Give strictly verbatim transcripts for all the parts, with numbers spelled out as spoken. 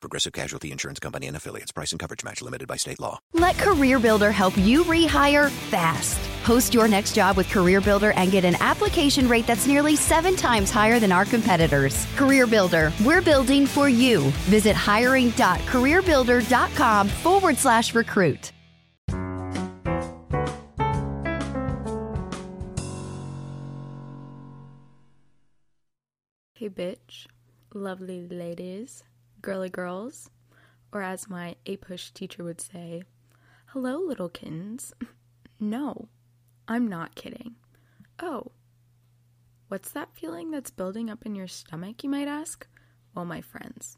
Progressive Casualty Insurance Company and Affiliates. Price and coverage match limited by state law. Let CareerBuilder help you rehire fast. Post your next job with CareerBuilder and get an application rate that's nearly seven times higher than our competitors. CareerBuilder, we're building for you. Visit hiring.careerbuilder.com forward slash recruit. Hey, bitch. Lovely ladies. Girly girls, or as my APUSH teacher would say, hello, little kittens. No, I'm not kidding. Oh, what's that feeling that's building up in your stomach, you might ask? Well, my friends,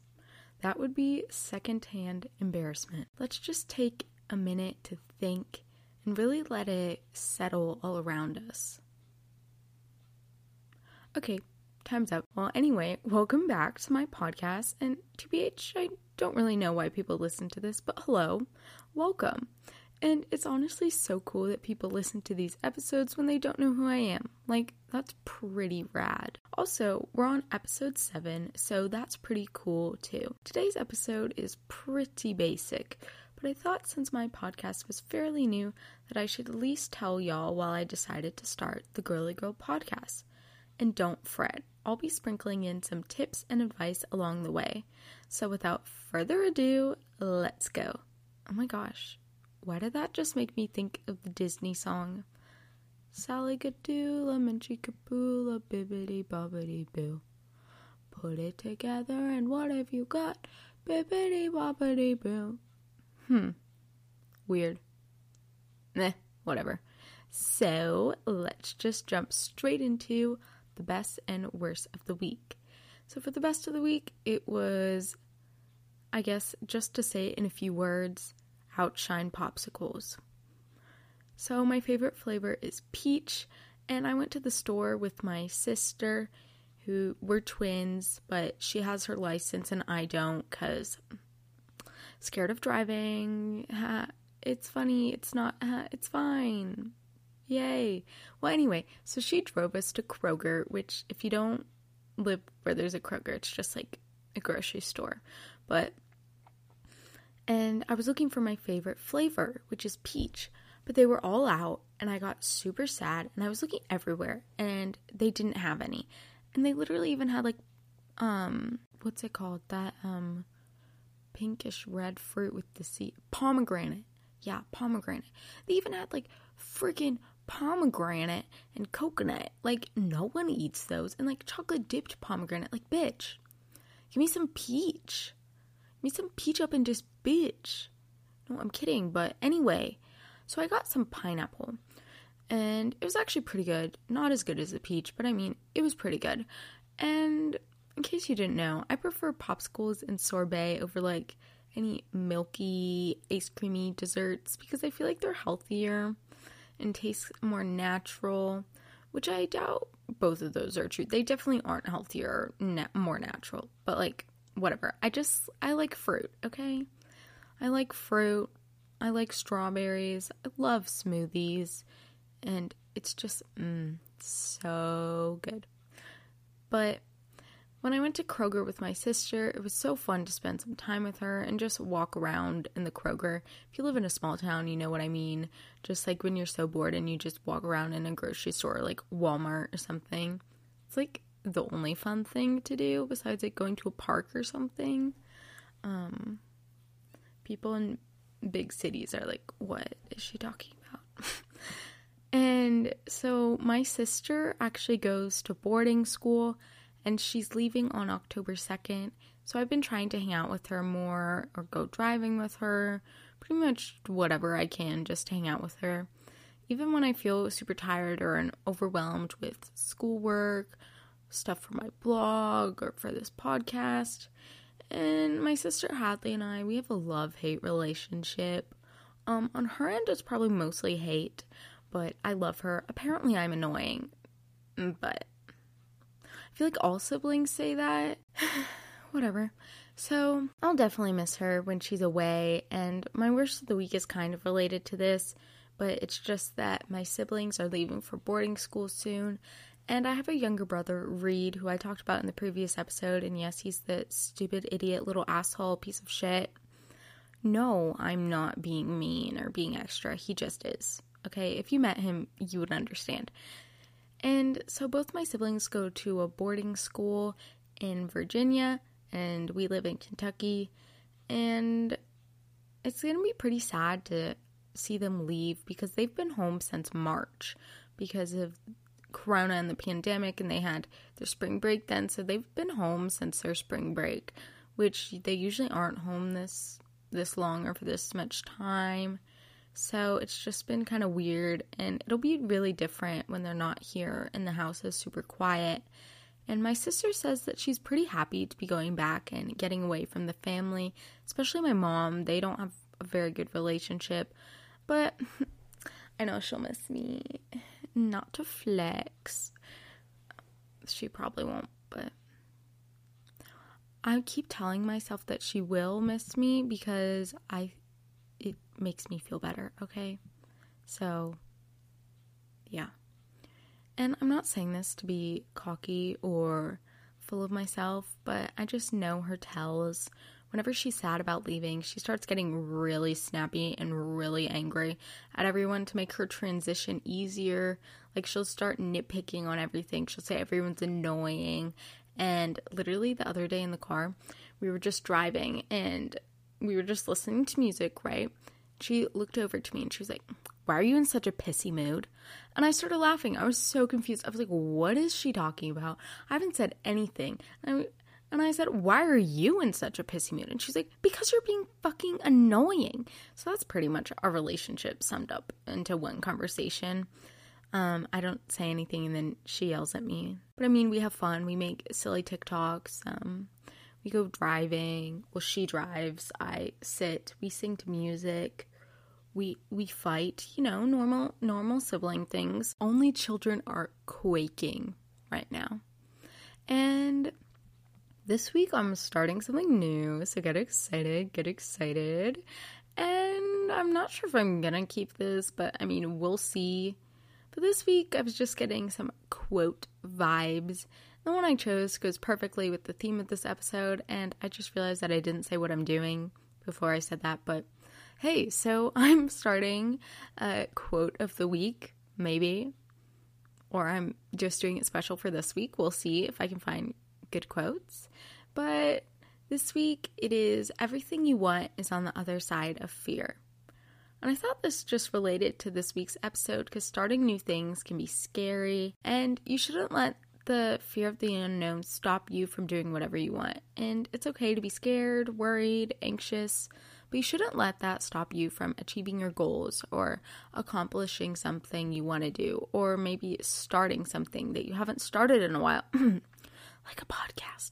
that would be secondhand embarrassment. Let's just take a minute to think and really let it settle all around us. Okay. Time's up. Well, anyway, welcome back to my podcast, and T B H, I don't really know why people listen to this, but hello, welcome. And it's honestly so cool that people listen to these episodes when they don't know who I am. Like, that's pretty rad. Also, we're on episode seven, so that's pretty cool too. Today's episode is pretty basic, but I thought since my podcast was fairly new that I should at least tell y'all while I decided to start the Girly Girl podcast. And don't fret. I'll be sprinkling in some tips and advice along the way. So without further ado, let's go. Oh my gosh, why did that just make me think of the Disney song? Sally Gadoula, Minchie Kaboula, Bibbidi-Bobbidi-Boo. Put it together and what have you got? Bibbidi-Bobbidi-Boo. Hmm. Weird. Meh, whatever. So, let's just jump straight into the best and worst of the week. So for the best of the week, it was, I guess, just to say it in a few words, outshine popsicles. So my favorite flavor is peach, and I went to the store with my sister, who we're twins, but she has her license and I don't because I'm scared of driving. It's funny, it's not, it's fine. Yay. Well, anyway, so she drove us to Kroger, which if you don't live where there's a Kroger, it's just like a grocery store. But, and I was looking for my favorite flavor, which is peach, but they were all out and I got super sad and I was looking everywhere and they didn't have any. And they literally even had like, um, what's it called? That, um, pinkish red fruit with the seed. Pomegranate. Yeah, pomegranate. They even had like freaking pomegranate and coconut. Like, no one eats those. And like chocolate dipped pomegranate. Like, bitch, give me some peach. Give me some peach up in this bitch. No, I'm kidding. But anyway, so I got some pineapple and it was actually pretty good. Not as good as the peach, but I mean, it was pretty good. And in case you didn't know, I prefer popsicles and sorbet over like any milky, ice creamy desserts because I feel like they're healthier and taste more natural, which I doubt both of those are true. They definitely aren't healthier, na- more natural, but like whatever. I just, I like fruit, okay? I like fruit. I like strawberries. I love smoothies and it's just mm, so good. But when I went to Kroger with my sister, it was so fun to spend some time with her and just walk around in the Kroger. If you live in a small town, you know what I mean. Just like when you're so bored and you just walk around in a grocery store like Walmart or something. It's like the only fun thing to do besides like going to a park or something. Um, people in big cities are like, what is she talking about? And so my sister actually goes to boarding school. And she's leaving on October second, so I've been trying to hang out with her more or go driving with her, pretty much whatever I can just hang out with her. Even when I feel super tired or overwhelmed with schoolwork, stuff for my blog or for this podcast. And my sister Hadley and I, we have a love-hate relationship. Um, on her end, it's probably mostly hate, but I love her. Apparently, I'm annoying, but I feel like all siblings say that. Whatever. So, I'll definitely miss her when she's away, and my worst of the week is kind of related to this, but it's just that my siblings are leaving for boarding school soon, and I have a younger brother, Reed, who I talked about in the previous episode, and yes, he's the stupid, idiot, little asshole piece of shit. No, I'm not being mean or being extra. He just is. Okay? If you met him, you would understand. And so both my siblings go to a boarding school in Virginia, and we live in Kentucky, and it's going to be pretty sad to see them leave because they've been home since March because of Corona and the pandemic, and they had their spring break then, so they've been home since their spring break, which they usually aren't home this this long or for this much time. So it's just been kind of weird, and it'll be really different when they're not here and the house is super quiet. And my sister says that she's pretty happy to be going back and getting away from the family, especially my mom. They don't have a very good relationship, but I know she'll miss me. Not to flex. She probably won't, but I keep telling myself that she will miss me because I, it makes me feel better, okay? So, yeah. And I'm not saying this to be cocky or full of myself, but I just know her tells. Whenever she's sad about leaving, she starts getting really snappy and really angry at everyone to make her transition easier. Like, she'll start nitpicking on everything. She'll say everyone's annoying. And literally the other day in the car, we were just driving and we were just listening to music, right? She looked over to me and she was like, "Why are you in such a pissy mood?" And I started laughing. I was so confused. I was like, what is she talking about? I haven't said anything. And I, and I said, "Why are you in such a pissy mood?" And she's like, "Because you're being fucking annoying." So that's pretty much our relationship summed up into one conversation. Um, I don't say anything and then she yells at me. But I mean, we have fun. We make silly TikToks. Um, we go driving. Well, she drives. I sit. We sing to music. We we fight, you know, normal normal sibling things. Only children are quaking right now. And this week I'm starting something new, so get excited, get excited. And I'm not sure if I'm gonna keep this, but I mean, we'll see. But this week I was just getting some quote vibes. The one I chose goes perfectly with the theme of this episode, and I just realized that I didn't say what I'm doing before I said that, but hey, so I'm starting a quote of the week, maybe, or I'm just doing it special for this week. We'll see if I can find good quotes, but this week it is, "Everything you want is on the other side of fear." And I thought this just related to this week's episode because starting new things can be scary, and you shouldn't let the fear of the unknown stop you from doing whatever you want. And it's okay to be scared, worried, anxious, but you shouldn't let that stop you from achieving your goals or accomplishing something you want to do, or maybe starting something that you haven't started in a while, like a podcast.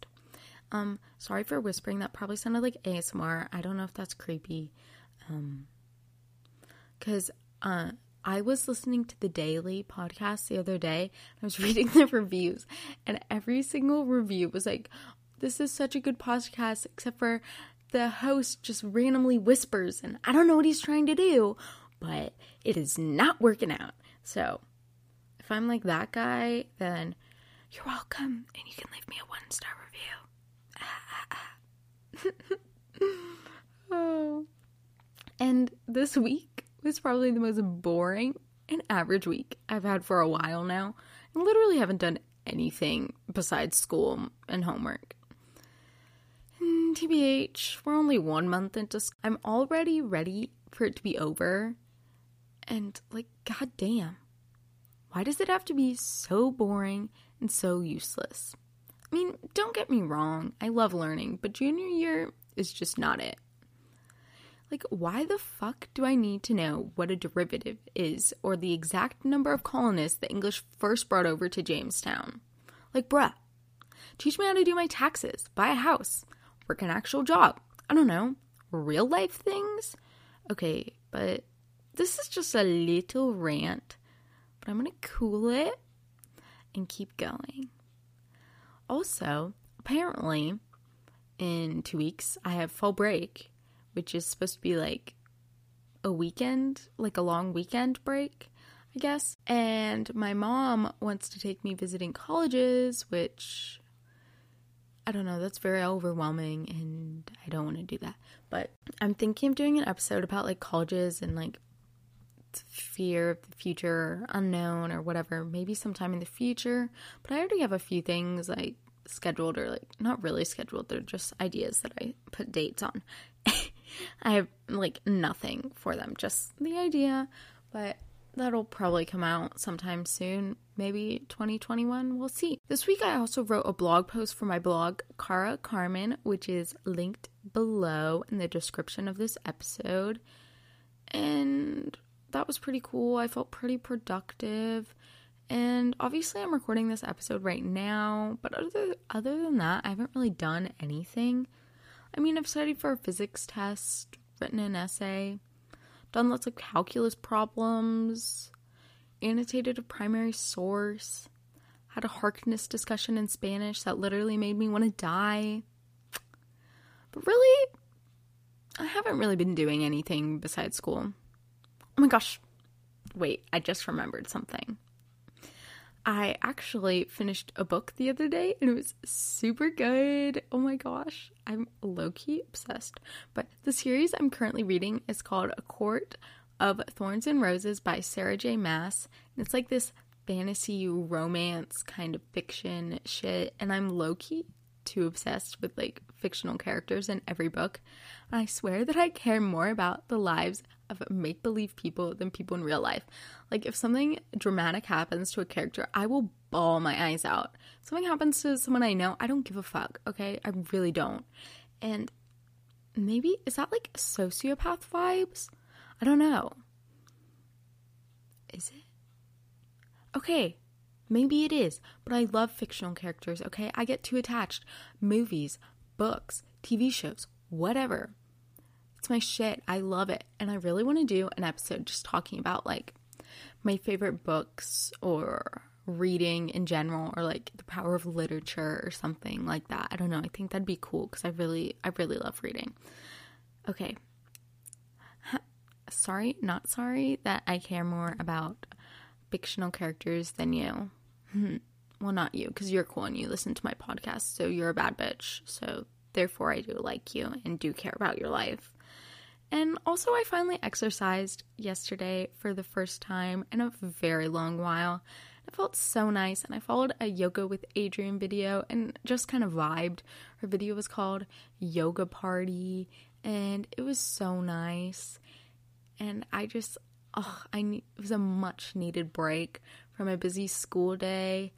Um, sorry for whispering. That probably sounded like A S M R. I don't know if that's creepy. Um, cause, uh, I was listening to The Daily podcast the other day. I was reading the reviews, and every single review was like, "This is such a good podcast, except for the host just randomly whispers and I don't know what he's trying to do, but it is not working out." So if I'm like that guy, then you're welcome and you can leave me a one-star review. Oh. And this week was probably the most boring and average week I've had for a while now. I literally haven't done anything besides school and homework. T B H, we're only one month into school. I'm already ready for it to be over, and like, goddamn, why does it have to be so boring and so useless? I mean, don't get me wrong, I love learning, but junior year is just not it. Like, why the fuck do I need to know what a derivative is or the exact number of colonists the English first brought over to Jamestown? Like, bruh, teach me how to do my taxes, buy a house, work an actual job. I don't know. Real life things? Okay, But this is just a little rant, but I'm going to cool it and keep going. Also, apparently, in two weeks, I have fall break, which is supposed to be like a weekend, like a long weekend break, I guess. And my mom wants to take me visiting colleges, which, I don't know, that's very overwhelming and I don't want to do that. But I'm thinking of doing an episode about like colleges and like fear of the future, unknown or whatever, maybe sometime in the future. But I already have a few things like scheduled, or like not really scheduled, they're just ideas that I put dates on. I have like nothing for them, just the idea, but that'll probably come out sometime soon, maybe twenty twenty-one, we'll see. This week I also wrote a blog post for my blog, Cara Carmen, which is linked below in the description of this episode, and that was pretty cool. I felt pretty productive, and obviously I'm recording this episode right now, but other, other than that, I haven't really done anything. I mean, I've studied for a physics test, written an essay, done lots of calculus problems, annotated a primary source, had a Harkness discussion in Spanish that literally made me want to die. But really, I haven't really been doing anything besides school. Oh my gosh, wait, I just remembered something. I actually finished a book the other day and it was super good. Oh my gosh, I'm low-key obsessed. But the series I'm currently reading is called A Court of Thorns and Roses by Sarah J. Maas. And it's like this fantasy romance kind of fiction shit. And I'm low-key too obsessed with like fictional characters in every book. And I swear that I care more about the lives of make-believe people than people in real life. Like, if something dramatic happens to a character, I will bawl my eyes out. If something happens to someone I know, I don't give a fuck, okay? I really don't. And maybe, is that like sociopath vibes? I don't know. Is it? Okay, maybe it is, but I love fictional characters, okay? I get too attached. Movies, books, T V shows, whatever. It's my shit. I love it. And I really want to do an episode just talking about like my favorite books or reading in general, or like the power of literature or something like that. I don't know. I think that'd be cool because I really, I really love reading. Okay. Sorry, not sorry that I care more about fictional characters than you. Hmm. Well, not you, because you're cool and you listen to my podcast, so you're a bad bitch. So therefore, I do like you and do care about your life. And also, I finally exercised yesterday for the first time in a very long while. It felt so nice, and I followed a Yoga with Adriene video and just kind of vibed. Her video was called Yoga Party, and it was so nice. And I just, oh, I need, it was a much-needed break from a busy school day,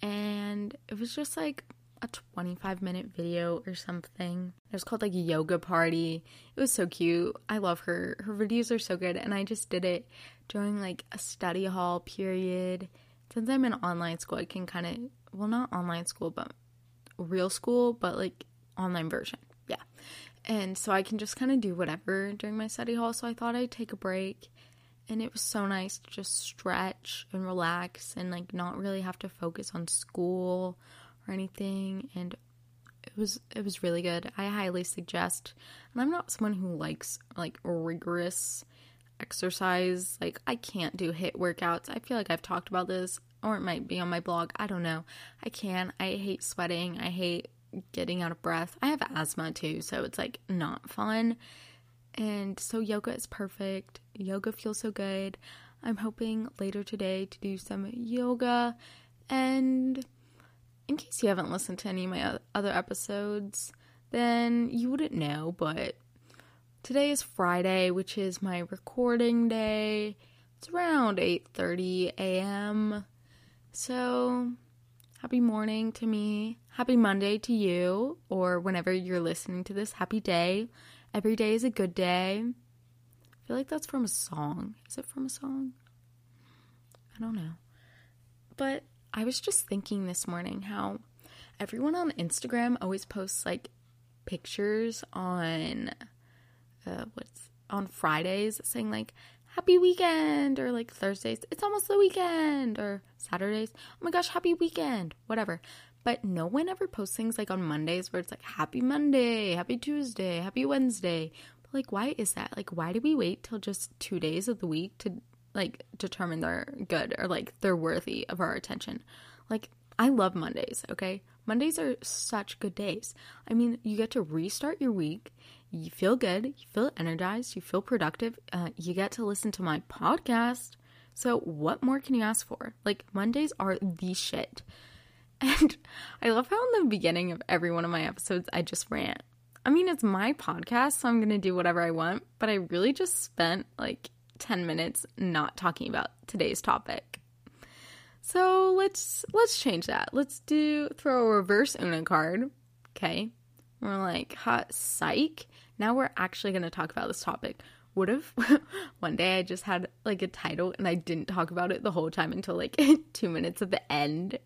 and it was just like a twenty-five minute video or something. It was called like Yoga Party. It was so cute. I love her. Her videos are so good, and I just did it during like a study hall period. Since I'm in online school, I can kind of, well, not online school, but real school, but like online version. Yeah. And so I can just kind of do whatever during my study hall. So I thought I'd take a break, and it was so nice to just stretch and relax and like not really have to focus on school or anything, and it was it was really good. I highly suggest, and I'm not someone who likes like rigorous exercise. Like, I can't do HIIT workouts. I feel like I've talked about this, or it might be on my blog, I don't know. I can I hate sweating. I hate getting out of breath. I have asthma too, so it's like not fun. And so yoga is perfect. Yoga feels so good. I'm hoping later today to do some yoga. And in case you haven't listened to any of my other episodes, then you wouldn't know, but today is Friday, which is my recording day. It's around eight thirty a.m., so happy morning to me. Happy Monday to you, or whenever you're listening to this, happy day. Every day is a good day. I feel like that's from a song. Is it from a song? I don't know. But I was just thinking this morning how everyone on Instagram always posts like pictures on uh, what's on Fridays saying like, happy weekend, or like Thursdays, it's almost the weekend, or Saturdays, oh my gosh, happy weekend, whatever. But no one ever posts things like on Mondays where it's like, happy Monday, happy Tuesday, happy Wednesday. But like, why is that? Like, why do we wait till just two days of the week to like determine they're good or like they're worthy of our attention? Like, I love Mondays, okay? Mondays are such good days. I mean, you get to restart your week. You feel good, you feel energized, you feel productive, uh, you get to listen to my podcast. So what more can you ask for? Like, Mondays are the shit. And I love how in the beginning of every one of my episodes, I just rant. I mean, it's my podcast, so I'm going to do whatever I want, but I really just spent like ten minutes not talking about today's topic. So let's, let's change that. Let's do, throw a reverse Uno card. Okay. We're like, hot psych. Now we're actually going to talk about this topic. What if one day I just had like a title and I didn't talk about it the whole time until like two minutes at the end?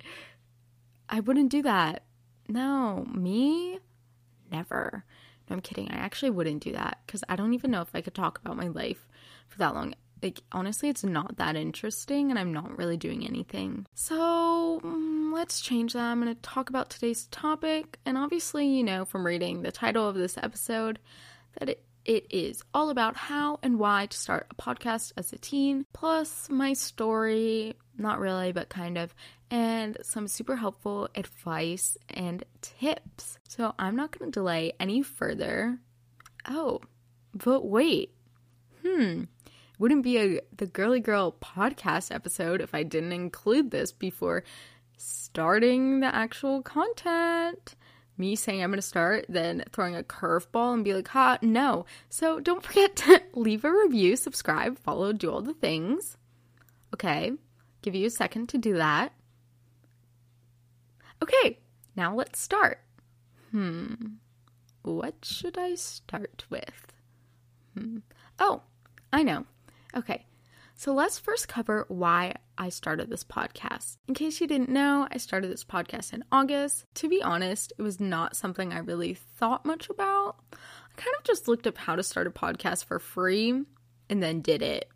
I wouldn't do that. No, me? Never. No, I'm kidding. I actually wouldn't do that because I don't even know if I could talk about my life for that long. Like, honestly, it's not that interesting and I'm not really doing anything. So um, let's change that. I'm going to talk about today's topic. And obviously, you know, from reading the title of this episode that it, it is all about how and why to start a podcast as a teen, plus my story, not really, but kind of, and some super helpful advice and tips. So I'm not going to delay any further. Oh, but wait. Hmm. Wouldn't be a the Girly Girl podcast episode if I didn't include this before starting the actual content. Me saying I'm going to start, then throwing a curveball and be like, ha, no. So don't forget to leave a review, subscribe, follow, do all the things. Okay, give you a second to do that. Okay, now let's start. Hmm, what should I start with? Hmm. Oh, I know. Okay, so let's first cover why I started this podcast. In case you didn't know, I started this podcast in August. To be honest, it was not something I really thought much about. I kind of just looked up how to start a podcast for free and then did it.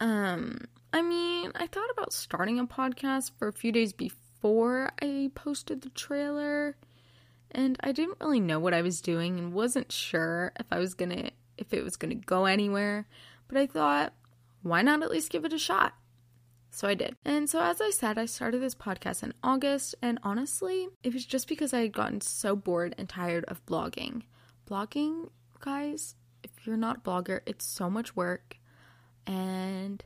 Um, I mean, I thought about starting a podcast for a few days before I posted the trailer, and I didn't really know what I was doing and wasn't sure if I was going to if it was going to go anywhere, but I thought, why not at least give it a shot? So I did. And so, as I said, I started this podcast in August, and honestly, it was just because I had gotten so bored and tired of blogging. Blogging, guys, if you're not a blogger, it's so much work. And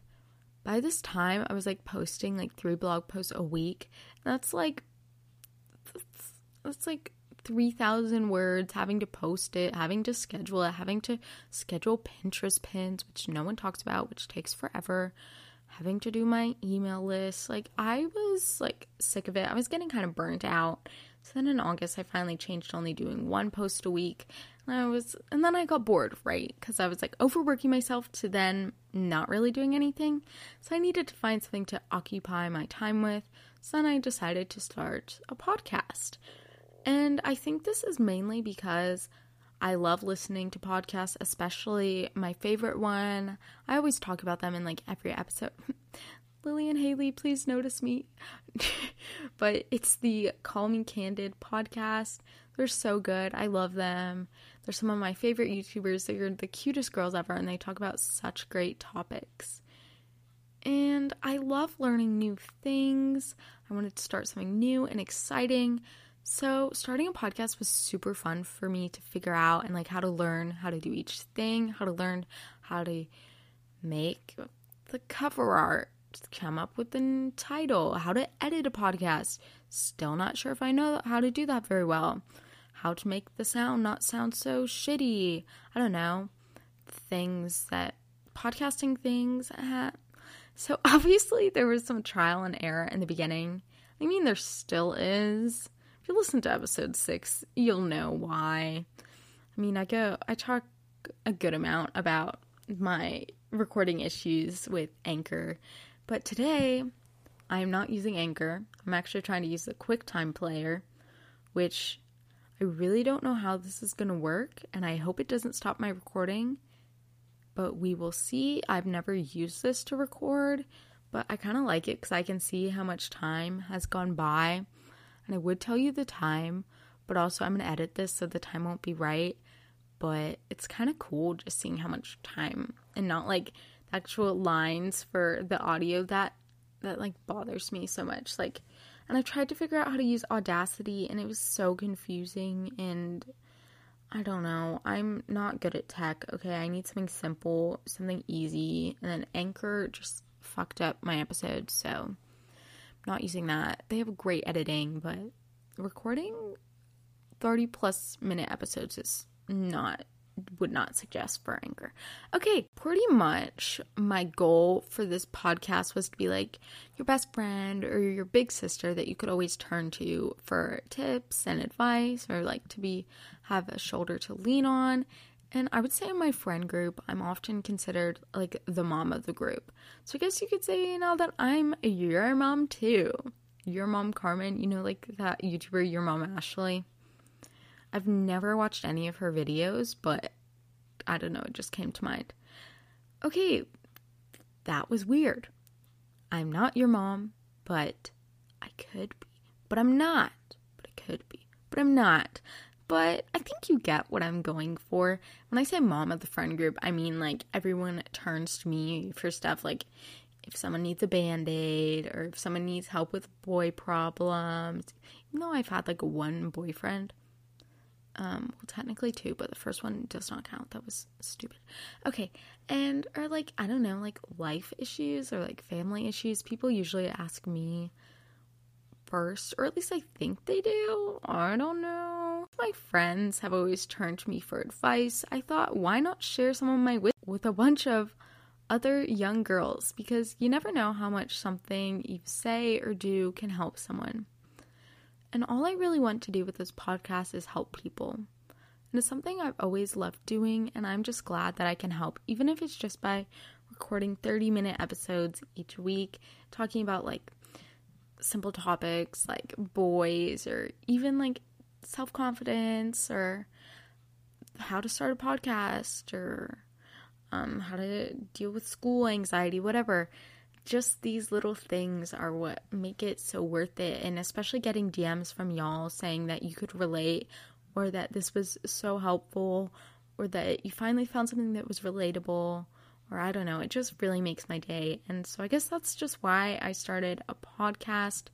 by this time, I was like posting like three blog posts a week. And that's like, that's, that's like, three thousand words, having to post it, having to schedule it, having to schedule Pinterest pins, which no one talks about, which takes forever, having to do my email list. Like, I was like sick of it. I was getting kind of burnt out. So then in August, I finally changed to only doing one post a week. And I was, and then I got bored, right? Because I was like overworking myself to then not really doing anything. So I needed to find something to occupy my time with. So then I decided to start a podcast. And I think this is mainly because I love listening to podcasts, especially my favorite one. I always talk about them in like every episode. Lily and Haley, please notice me. But it's the Call Me Candid podcast. They're so good. I love them. They're some of my favorite YouTubers. They're the cutest girls ever, and they talk about such great topics. And I love learning new things. I wanted to start something new and exciting. So starting a podcast was super fun for me to figure out, and like how to learn how to do each thing, how to learn how to make the cover art, come up with the title, how to edit a podcast. Still not sure if I know how to do that very well. How to make the sound not sound so shitty. I don't know. Things that, podcasting things. So obviously there was some trial and error in the beginning. I mean, there still is. If you listen to episode six, you'll know why. I mean, I go, I talk a good amount about my recording issues with Anchor, but today I'm not using Anchor. I'm actually trying to use the QuickTime player, which I I really don't know how this is going to work, and I hope it doesn't stop my recording, but we will see. I've never used this to record, but I kind of like it because I can see how much time has gone by, and I would tell you the time, but also I'm going to edit this so the time won't be right, but it's kind of cool just seeing how much time and not like the actual lines for the audio that, that like bothers me so much. Like, and I tried to figure out how to use Audacity, and it was so confusing, and I don't know. I'm not good at tech, okay? I need something simple, something easy, and then Anchor just fucked up my episode, so I'm not using that. They have great editing, but recording thirty-plus minute episodes is not, would not suggest for Anchor. Okay, pretty much my goal for this podcast was to be like your best friend or your big sister that you could always turn to for tips and advice, or like to be, have a shoulder to lean on. And I would say in my friend group, I'm often considered like the mom of the group. So I guess you could say now that I'm your mom too. Your mom Carmen, you know, like that YouTuber, Your Mom Ashley. I've never watched any of her videos, but I don't know, it just came to mind. Okay, that was weird. I'm not your mom, but I could be. But I'm not. But I could be. But I'm not. But I think you get what I'm going for. When I say mom of the friend group, I mean like everyone turns to me for stuff like if someone needs a band-aid or if someone needs help with boy problems. Even though I've had like one boyfriend. Um, well, technically two, but the first one does not count. That was stupid. Okay. And, or like, I don't know, like life issues or like family issues. People usually ask me first, or at least I think they do. I don't know. My friends have always turned to me for advice. I thought, why not share some of my wisdom with a bunch of other young girls? Because you never know how much something you say or do can help someone. And all I really want to do with this podcast is help people. And it's something I've always loved doing, and I'm just glad that I can help, even if it's just by recording thirty-minute episodes each week, talking about, like, simple topics like boys or even, like, self-confidence or how to start a podcast or um, how to deal with school anxiety, whatever. Just these little things are what make it so worth it, and especially getting D Ms from y'all saying that you could relate, or that this was so helpful, or that you finally found something that was relatable, or I don't know, it just really makes my day. And so I guess that's just why I started a podcast.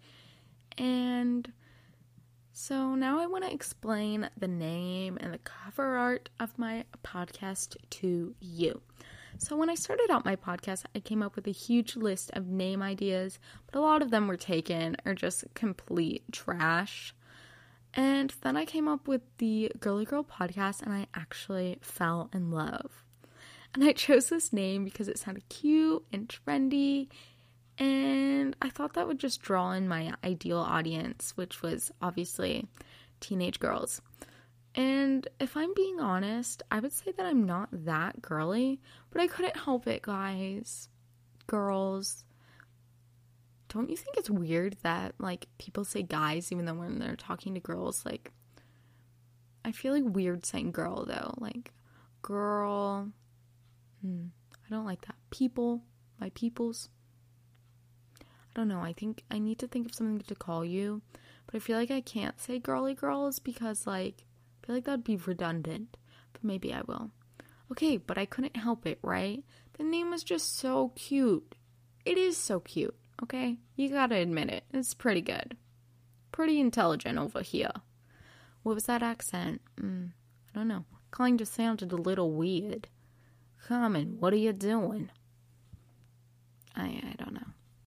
And so now I want to explain the name and the cover art of my podcast to you. So when I started out my podcast, I came up with a huge list of name ideas, but a lot of them were taken or just complete trash. And then I came up with the Girly Girl podcast, and I actually fell in love. And I chose this name because it sounded cute and trendy, and I thought that would just draw in my ideal audience, which was obviously teenage girls. And if I'm being honest, I would say that I'm not that girly, but I couldn't help it, guys. Girls. Don't you think it's weird that, like, people say guys even though when they're talking to girls? Like, I feel, like, weird saying girl, though. Like, girl. Hmm, I don't like that. People. My peoples. I don't know. I think I need to think of something to call you, but I feel like I can't say girly girls because, like, I feel like that would be redundant, but maybe I will. Okay, but I couldn't help it, right? The name was just so cute. It is so cute, okay? You gotta admit it. It's pretty good. Pretty intelligent over here. What was that accent? Mm, I don't know. Kind of sounded a little weird. Carmen, what are you doing? I, I don't know.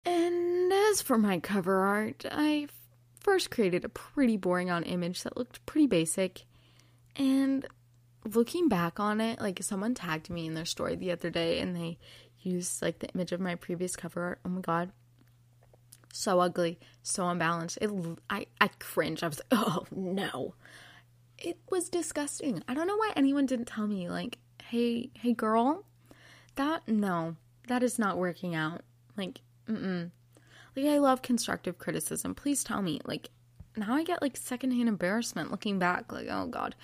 And as for my cover art, I first created a pretty boring on image that looked pretty basic. And looking back on it, like, someone tagged me in their story the other day, and they used, like, the image of my previous cover art. Oh, my God. So ugly. So unbalanced. It, I, I cringe. I was like, oh, no. It was disgusting. I don't know why anyone didn't tell me, like, hey, hey, girl. That, no. That is not working out. Like, mm-mm. Like, I love constructive criticism. Please tell me, like, now I get like secondhand embarrassment looking back, like, oh God.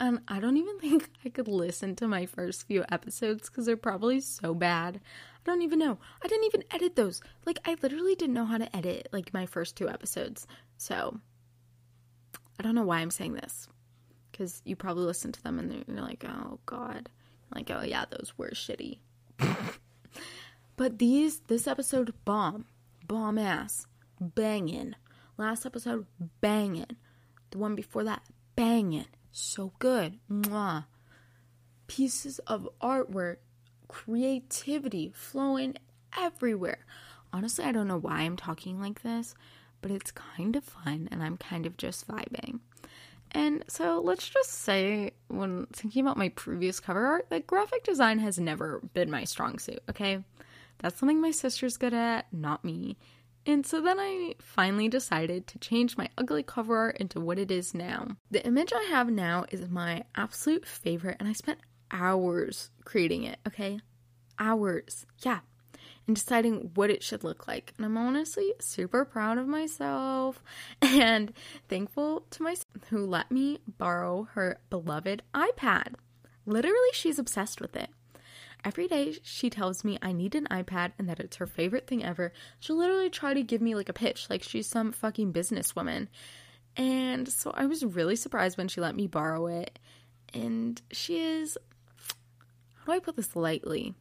Um, I don't even think I could listen to my first few episodes because they're probably so bad. I don't even know. I didn't even edit those. Like, I literally didn't know how to edit, like, my first two episodes. So, I don't know why I'm saying this. Because you probably listen to them and you're like, oh, God. Like, oh, yeah, those were shitty. But these, this episode, bomb. Bomb ass. Bangin'. Last episode, bangin'. The one before that, bangin'. So good. Mwah. Pieces of artwork, creativity flowing everywhere. Honestly, I don't know why I'm talking like this, but it's kind of fun and I'm kind of just vibing. And so let's just say, when thinking about my previous cover art, that graphic design has never been my strong suit, okay? That's something my sister's good at, not me. And so then I finally decided to change my ugly cover art into what it is now. The image I have now is my absolute favorite, and I spent hours creating it, okay? Hours. Yeah. And deciding what it should look like. And I'm honestly super proud of myself and thankful to my sister who let me borrow her beloved iPad. Literally, she's obsessed with it. Every day she tells me I need an iPad and that it's her favorite thing ever. She'll literally try to give me like a pitch, like she's some fucking businesswoman. And so I was really surprised when she let me borrow it. And she is, how do I put this lightly?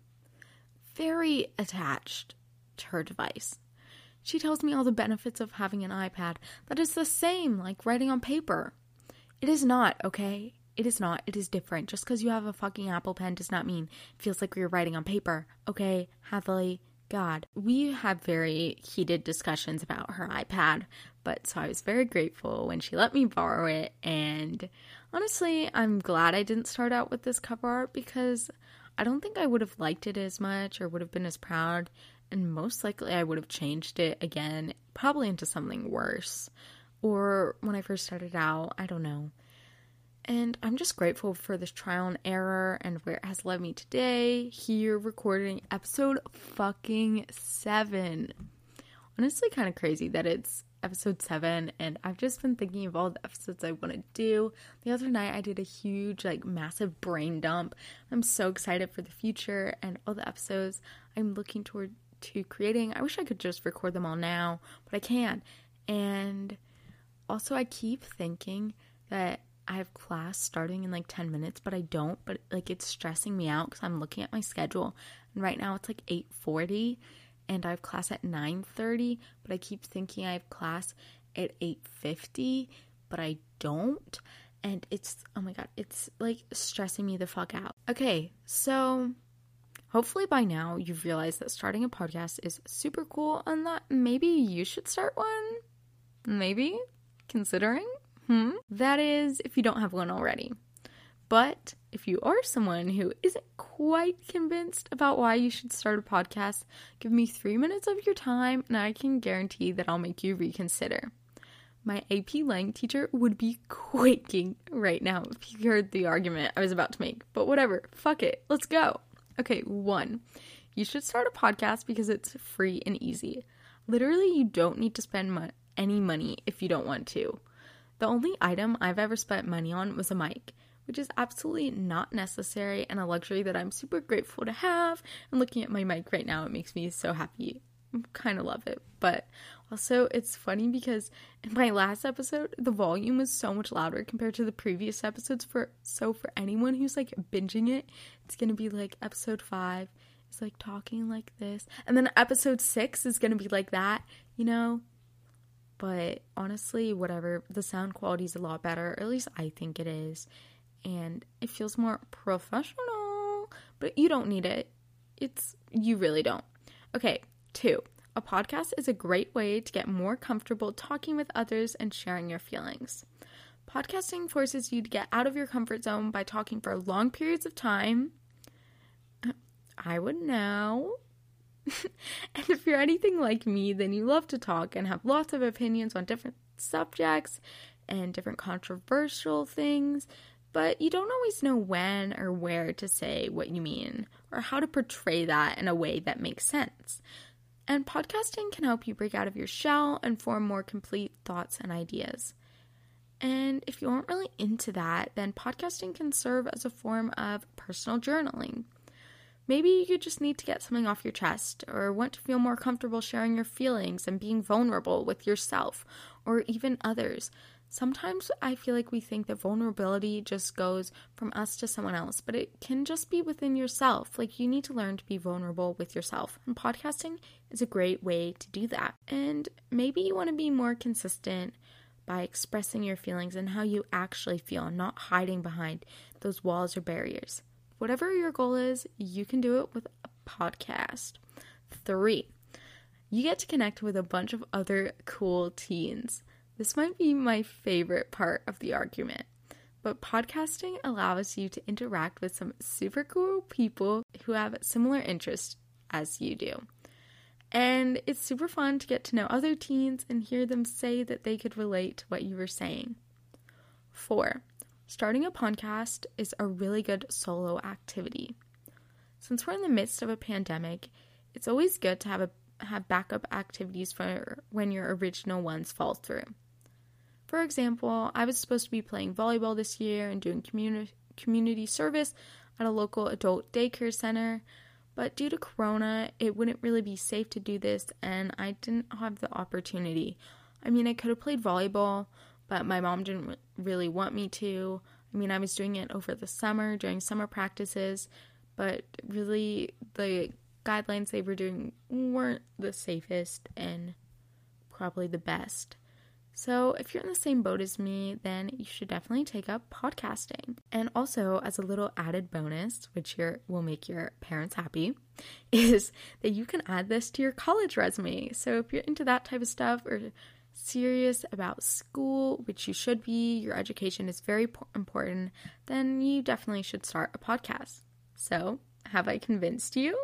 Very attached to her device. She tells me all the benefits of having an iPad, that it's the same like writing on paper. It is not, okay? It is not. It is different. Just because you have a fucking Apple pen does not mean it feels like you're writing on paper. Okay, Hadley, God. We had very heated discussions about her iPad, but so I was very grateful when she let me borrow it. And honestly, I'm glad I didn't start out with this cover art because I don't think I would have liked it as much or would have been as proud. And most likely I would have changed it again, probably into something worse. Or when I first started out, I don't know. And I'm just grateful for this trial and error and where it has led me today, here recording episode fucking seven. Honestly, kind of crazy that it's episode seven, and I've just been thinking of all the episodes I want to do. The other night, I did a huge, like, massive brain dump. I'm so excited for the future and all the episodes I'm looking toward to creating. I wish I could just record them all now, but I can't. And also, I keep thinking that I have class starting in like ten minutes, but I don't, but like it's stressing me out because I'm looking at my schedule and right now it's like eight forty and I have class at nine thirty, but I keep thinking I have class at eight fifty, but I don't, and it's, oh my God, it's like stressing me the fuck out. Okay, so hopefully by now you've realized that starting a podcast is super cool and that maybe you should start one, maybe, considering. Hmm? That is, if you don't have one already. But if you are someone who isn't quite convinced about why you should start a podcast, give me three minutes of your time and I can guarantee that I'll make you reconsider. My A P Lang teacher would be quaking right now if he heard the argument I was about to make. But whatever, fuck it, let's go. Okay, one, you should start a podcast because it's free and easy. Literally, you don't need to spend mo- any money if you don't want to. The only item I've ever spent money on was a mic, which is absolutely not necessary and a luxury that I'm super grateful to have. And looking at my mic right now, it makes me so happy. I kind of love it. But also, it's funny because in my last episode, the volume was so much louder compared to the previous episodes. For so for anyone who's like binging it, it's going to be like episode five is like talking like this. And then episode six is going to be like that, you know? But honestly, whatever, the sound quality is a lot better, or at least I think it is, and it feels more professional, but you don't need it. It's, you really don't. Okay, two, a podcast is a great way to get more comfortable talking with others and sharing your feelings. Podcasting forces you to get out of your comfort zone by talking for long periods of time. I would know. And if you're anything like me, then you love to talk and have lots of opinions on different subjects and different controversial things, but you don't always know when or where to say what you mean or how to portray that in a way that makes sense. And podcasting can help you break out of your shell and form more complete thoughts and ideas. And if you aren't really into that, then podcasting can serve as a form of personal journaling. Maybe you just need to get something off your chest, or want to feel more comfortable sharing your feelings and being vulnerable with yourself or even others. Sometimes I feel like we think that vulnerability just goes from us to someone else, but it can just be within yourself. Like, you need to learn to be vulnerable with yourself, and podcasting is a great way to do that. And maybe you want to be more consistent by expressing your feelings and how you actually feel, not hiding behind those walls or barriers. Whatever your goal is, you can do it with a podcast. Three, you get to connect with a bunch of other cool teens. This might be my favorite part of the argument, but podcasting allows you to interact with some super cool people who have similar interests as you do. And it's super fun to get to know other teens and hear them say that they could relate to what you were saying. Four, starting a podcast is a really good solo activity. Since we're in the midst of a pandemic, it's always good to have a, have backup activities for when your original ones fall through. For example, I was supposed to be playing volleyball this year and doing communi- community service at a local adult daycare center, but due to Corona, it wouldn't really be safe to do this, and I didn't have the opportunity. I mean, I could have played volleyball, but my mom didn't really want me to. I mean, I was doing it over the summer, during summer practices, but really the guidelines they were doing weren't the safest and probably the best. So if you're in the same boat as me, then you should definitely take up podcasting. And also, as a little added bonus, which your, will make your parents happy, is that you can add this to your college resume. So if you're into that type of stuff, or serious about school, which you should be, your education is very important, then you definitely should start a podcast. So, have I convinced you?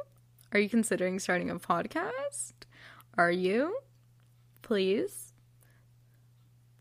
Are you considering starting a podcast? Are you? Please?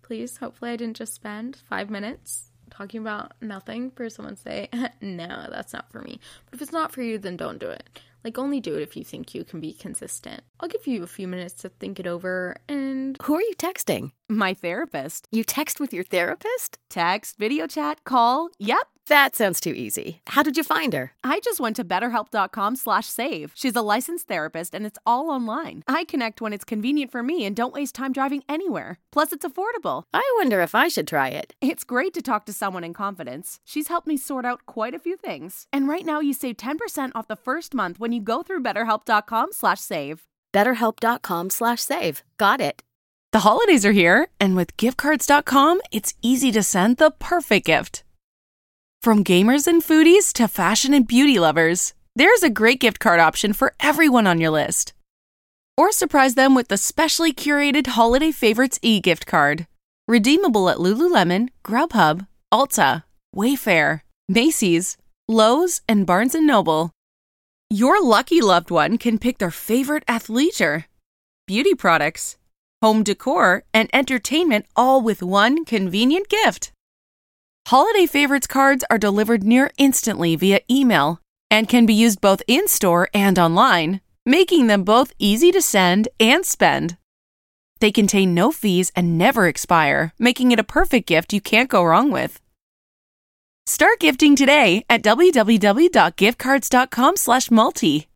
Please, hopefully I didn't just spend five minutes talking about nothing for someone to say, no, that's not for me. But if it's not for you, then don't do it. Like, only do it if you think you can be consistent. I'll give you a few minutes to think it over, and... Who are you texting? My therapist. You text with your therapist? Text, video chat, call. Yep. That sounds too easy. How did you find her? I just went to betterhelp.com slash save. She's a licensed therapist, and it's all online. I connect when it's convenient for me and don't waste time driving anywhere. Plus, it's affordable. I wonder if I should try it. It's great to talk to someone in confidence. She's helped me sort out quite a few things. And right now, you save ten percent off the first month when you go through betterhelp.com slash save. Betterhelp.com slash save. Got it. The holidays are here, and with gift cards dot com, it's easy to send the perfect gift. From gamers and foodies to fashion and beauty lovers, there's a great gift card option for everyone on your list. Or surprise them with the specially curated Holiday Favorites e-gift card. Redeemable at Lululemon, Grubhub, Ulta, Wayfair, Macy's, Lowe's, and Barnes and Noble. Your lucky loved one can pick their favorite athleisure, beauty products, home decor, and entertainment, all with one convenient gift. Holiday Favorites cards are delivered near instantly via email and can be used both in-store and online, making them both easy to send and spend. They contain no fees and never expire, making it a perfect gift you can't go wrong with. Start gifting today at www.giftcards.com slash multi.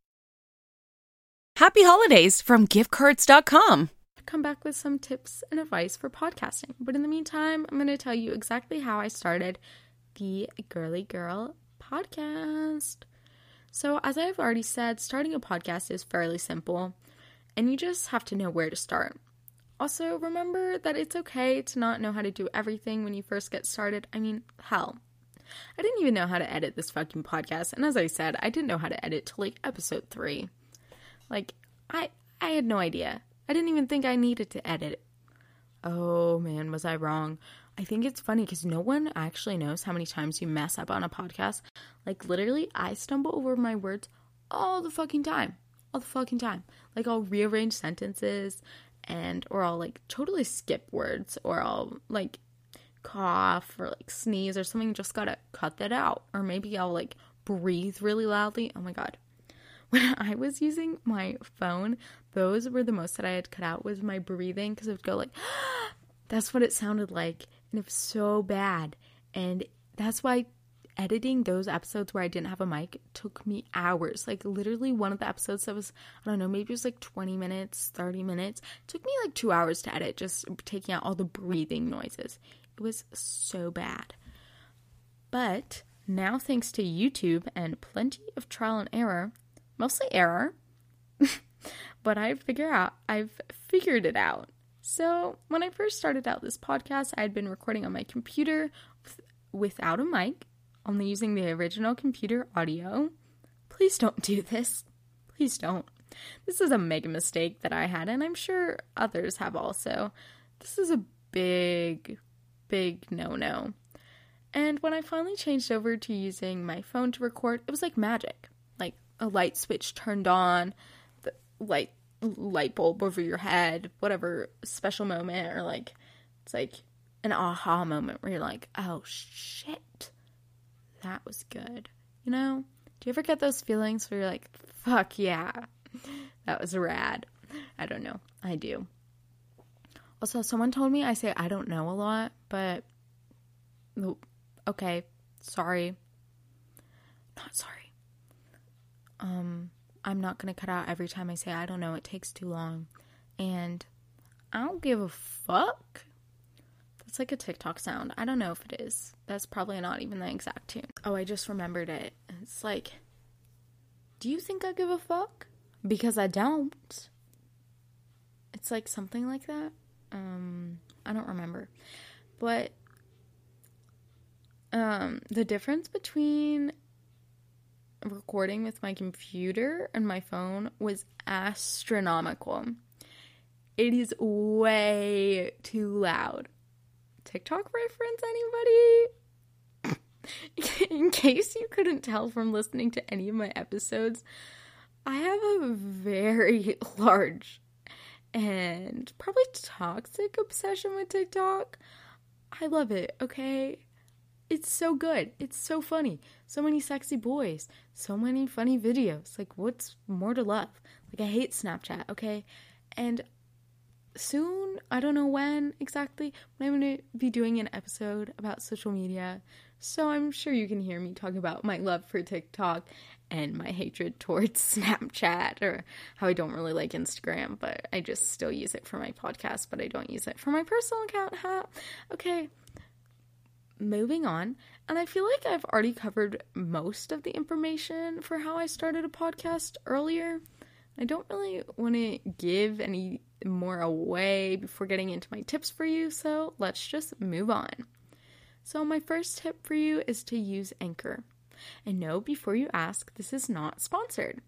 Happy holidays from gift cards dot com. Come back with some tips and advice for podcasting. But in the meantime, I'm going to tell you exactly how I started the Girly Girl podcast. So as I've already said, starting a podcast is fairly simple, and you just have to know where to start. Also, remember that it's okay to not know how to do everything when you first get started. I mean, hell, I didn't even know how to edit this fucking podcast, and as I said, I didn't know how to edit till like episode three. Like, I, I had no idea. I didn't even think I needed to edit it. Oh man, was I wrong? I think it's funny because no one actually knows how many times you mess up on a podcast. Like, literally, I stumble over my words all the fucking time. All the fucking time. Like, I'll rearrange sentences and, or I'll like totally skip words, or I'll like cough or like sneeze or something. Just gotta cut that out. Or maybe I'll like breathe really loudly. Oh my god. when I was using my phone, those were the most that I had cut out was my breathing, because it would go like, that's what it sounded like, and it was so bad. And that's why editing those episodes where I didn't have a mic took me hours. Like, literally one of the episodes that was, I don't know, maybe it was like twenty minutes, thirty minutes. It took me like two hours to edit, just taking out all the breathing noises. It was so bad. But now, thanks to YouTube and plenty of trial and error, mostly error, but I figure out, I've figured it out. So when I first started out this podcast, I had been recording on my computer with, without a mic, only using the original computer audio. Please don't do this. Please don't. This is a mega mistake that I had, and I'm sure others have also. This is a big, big no-no. And when I finally changed over to using my phone to record, it was like magic. Like a light switch turned on, the light, light bulb over your head, whatever special moment, or like, it's like an aha moment where you're like, oh shit, that was good. You know? Do you ever get those feelings where you're like, fuck yeah, that was rad? I don't know. I do. Also, someone told me I say I don't know a lot, but okay, sorry. Not sorry. Um, I'm not going to cut out every time I say I don't know. It takes too long. And I don't give a fuck. That's like a TikTok sound. I don't know if it is. That's probably not even the exact tune. Oh, I just remembered it. It's like, do you think I give a fuck? Because I don't. It's like something like that. Um, I don't remember. But Um, the difference between recording with my computer and my phone was astronomical. It is way too loud. TikTok reference, anybody? In case you couldn't tell from listening to any of my episodes, I have a very large and probably toxic obsession with TikTok. I love it, okay? It's so good. It's so funny. So many sexy boys. So many funny videos. Like, what's more to love? Like, I hate Snapchat, okay? And soon, I don't know when exactly, but I'm going to be doing an episode about social media. So I'm sure you can hear me talk about my love for TikTok and my hatred towards Snapchat, or how I don't really like Instagram, but I just still use it for my podcast, but I don't use it for my personal account. Huh? Okay. Moving on, and I feel like I've already covered most of the information for how I started a podcast earlier. I don't really want to give any more away before getting into my tips for you, so let's just move on. So my first tip for you is to use Anchor. And no, before you ask, this is not sponsored.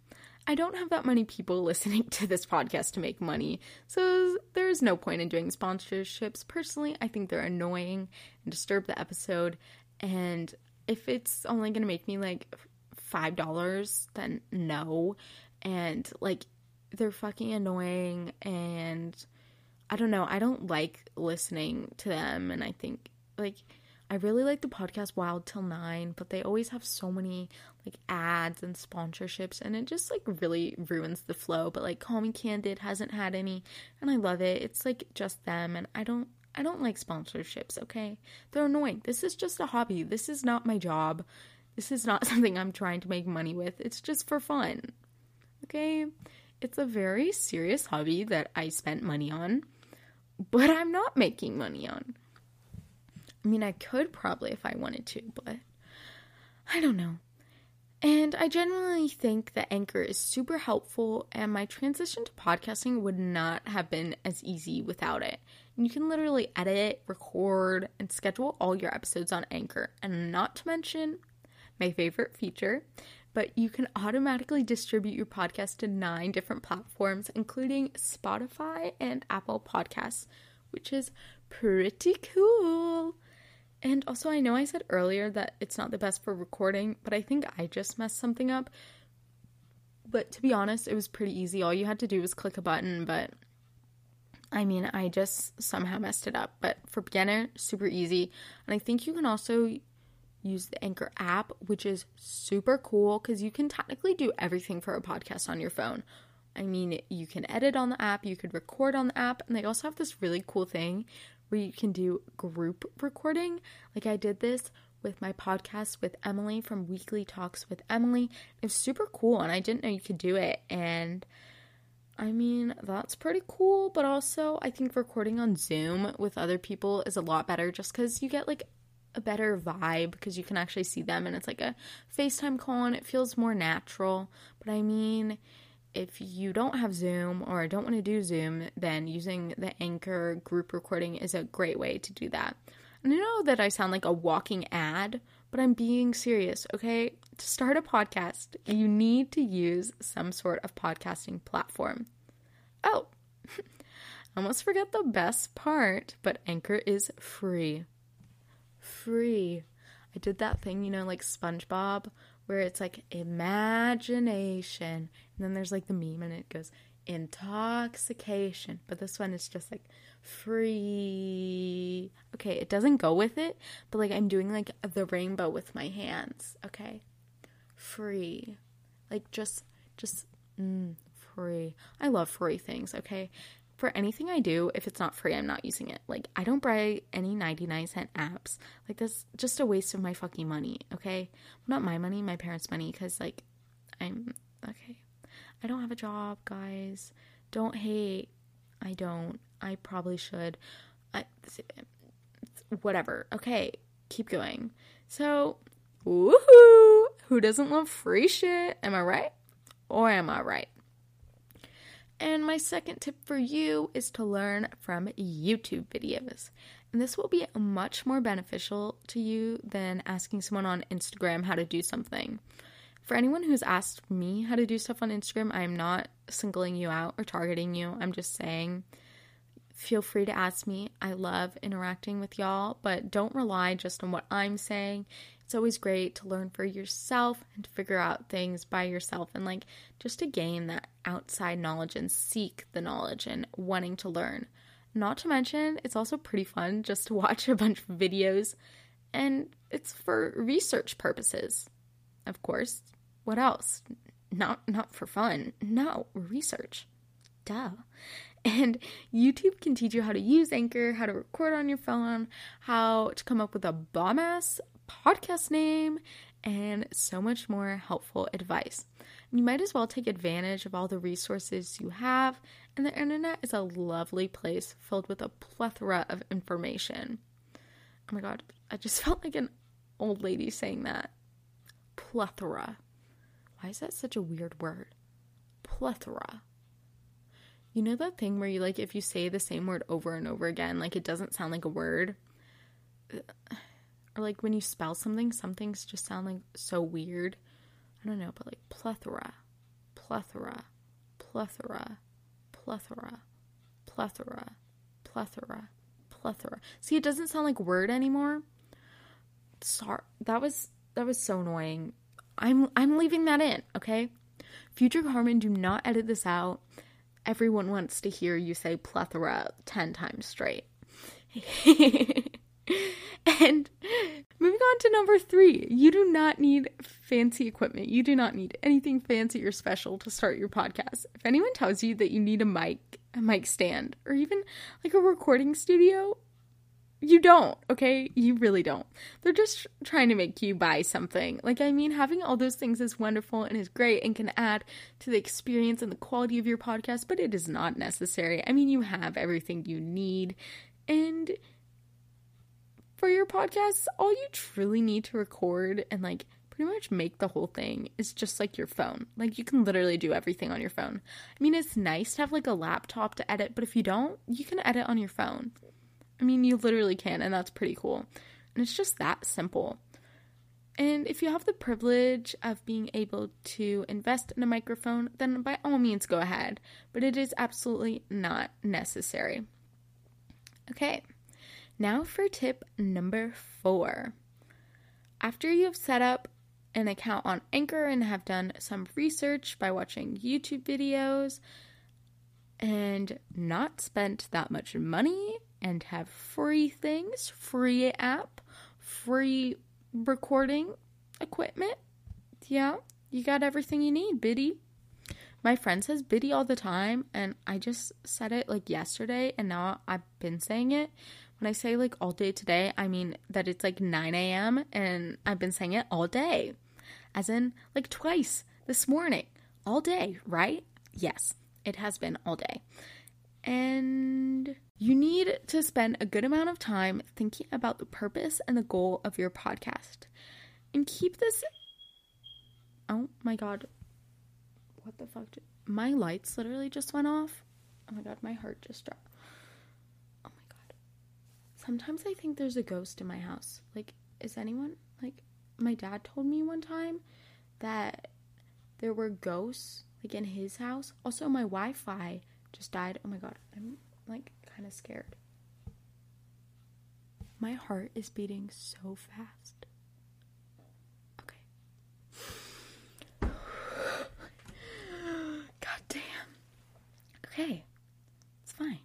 I don't have that many people listening to this podcast to make money, so there's no point in doing sponsorships. Personally, I think they're annoying and disturb the episode, and if it's only going to make me, like, five dollars, then no, and, like, they're fucking annoying, and I don't know, I don't like listening to them, and I think, like, I really like the podcast Wild Till Nine, but they always have so many, like, ads and sponsorships, and it just, like, really ruins the flow. But, like, Call Me Candid hasn't had any, and I love it. It's, like, just them, and I don't, I don't like sponsorships, okay? They're annoying. This is just a hobby. This is not my job. This is not something I'm trying to make money with. It's just for fun, okay? It's a very serious hobby that I spent money on, but I'm not making money on. I mean, I could probably if I wanted to, but I don't know. And I genuinely think that Anchor is super helpful, and my transition to podcasting would not have been as easy without it. And you can literally edit, record, and schedule all your episodes on Anchor. And not to mention my favorite feature, but you can automatically distribute your podcast to nine different platforms, including Spotify and Apple Podcasts, which is pretty cool. And also, I know I said earlier that it's not the best for recording, but I think I just messed something up. But to be honest, it was pretty easy. All you had to do was click a button, but I mean, I just somehow messed it up. But for beginner, super easy. And I think you can also use the Anchor app, which is super cool because you can technically do everything for a podcast on your phone. I mean, you can edit on the app, you could record on the app, and they also have this really cool thing where you can do group recording. Like, I did this with my podcast with Emily from Weekly Talks with Emily. It's super cool, and I didn't know you could do it, and I mean, that's pretty cool, but also I think recording on Zoom with other people is a lot better just because you get, like, a better vibe because you can actually see them, and it's like a FaceTime call, and it feels more natural. But I mean, if you don't have Zoom or don't want to do Zoom, then using the Anchor group recording is a great way to do that. And I know that I sound like a walking ad, but I'm being serious, okay? To start a podcast, you need to use some sort of podcasting platform. Oh, I almost forgot the best part, but Anchor is free. Free. I did that thing, you know, like SpongeBob, where it's like imagination, and then there's like the meme, and it goes intoxication, but this one is just like free. Okay, it doesn't go with it, but like I'm doing like the rainbow with my hands, okay? Free. Like just, just, mm, free. I love free things, okay? For anything I do, if it's not free, I'm not using it. Like, I don't buy any ninety-nine cent apps. Like, that's just a waste of my fucking money, okay? Not my money, my parents' money, because, like, I'm, okay. I don't have a job, guys. Don't hate. I don't. I probably should. I, whatever. Okay, keep going. So, woohoo! Who doesn't love free shit? Am I right? Or am I right? And my second tip for you is to learn from YouTube videos. And this will be much more beneficial to you than asking someone on Instagram how to do something. For anyone who's asked me how to do stuff on Instagram, I'm not singling you out or targeting you. I'm just saying, feel free to ask me. I love interacting with y'all, but don't rely just on what I'm saying. It's always great to learn for yourself and to figure out things by yourself and, like, just to gain that outside knowledge and seek the knowledge and wanting to learn. Not to mention, it's also pretty fun just to watch a bunch of videos, and it's for research purposes. Of course. What else? Not not for fun. No, research. Duh. And YouTube can teach you how to use Anchor, how to record on your phone, how to come up with a bomb-ass podcast name, and so much more helpful advice. You might as well take advantage of all the resources you have, and the internet is a lovely place filled with a plethora of information. Oh my god, I just felt like an old lady saying that. Plethora. Why is that such a weird word? Plethora. You know that thing where you, like, if you say the same word over and over again, like, it doesn't sound like a word? Or, like, when you spell something, some things just sound, like, so weird. I don't know, but, like, plethora, plethora, plethora, plethora, plethora, plethora, plethora. See, it doesn't sound like word anymore. Sorry. That was, that was so annoying. I'm, I'm leaving that in, okay? Future Carmen, do not edit this out. Everyone wants to hear you say plethora ten times straight. And moving on to number three, you do not need fancy equipment. You do not need anything fancy or special to start your podcast. If anyone tells you that you need a mic, a mic stand, or even like a recording studio, you don't, okay? You really don't. They're just trying to make you buy something. Like, I mean, having all those things is wonderful and is great and can add to the experience and the quality of your podcast, but it is not necessary. I mean, you have everything you need, and for your podcasts, all you truly need to record and, like, pretty much make the whole thing is just, like, your phone. Like, you can literally do everything on your phone. I mean, it's nice to have, like, a laptop to edit, but if you don't, you can edit on your phone. I mean, you literally can, and that's pretty cool. And it's just that simple. And if you have the privilege of being able to invest in a microphone, then by all means go ahead. But it is absolutely not necessary. Okay. Now for tip number four. After you've set up an account on Anchor and have done some research by watching YouTube videos and not spent that much money and have free things, free app, free recording equipment. Yeah, you got everything you need, Biddy. My friend says Biddy all the time, and I just said it, like, yesterday, and now I've been saying it. When I say, like, all day today, I mean that it's, like, nine a.m., and I've been saying it all day. As in, like, twice this morning. All day, right? Yes, it has been all day. And you need to spend a good amount of time thinking about the purpose and the goal of your podcast. And keep this... Oh, my God. What the fuck? Did... My lights literally just went off. Oh, my God. My heart just dropped. Sometimes I think there's a ghost in my house. Like, is anyone, like, my dad told me one time that there were ghosts, like, in his house. Also, my Wi-Fi just died. Oh, my God. I'm, like, kind of scared. My heart is beating so fast. Okay. God damn. Okay. It's fine.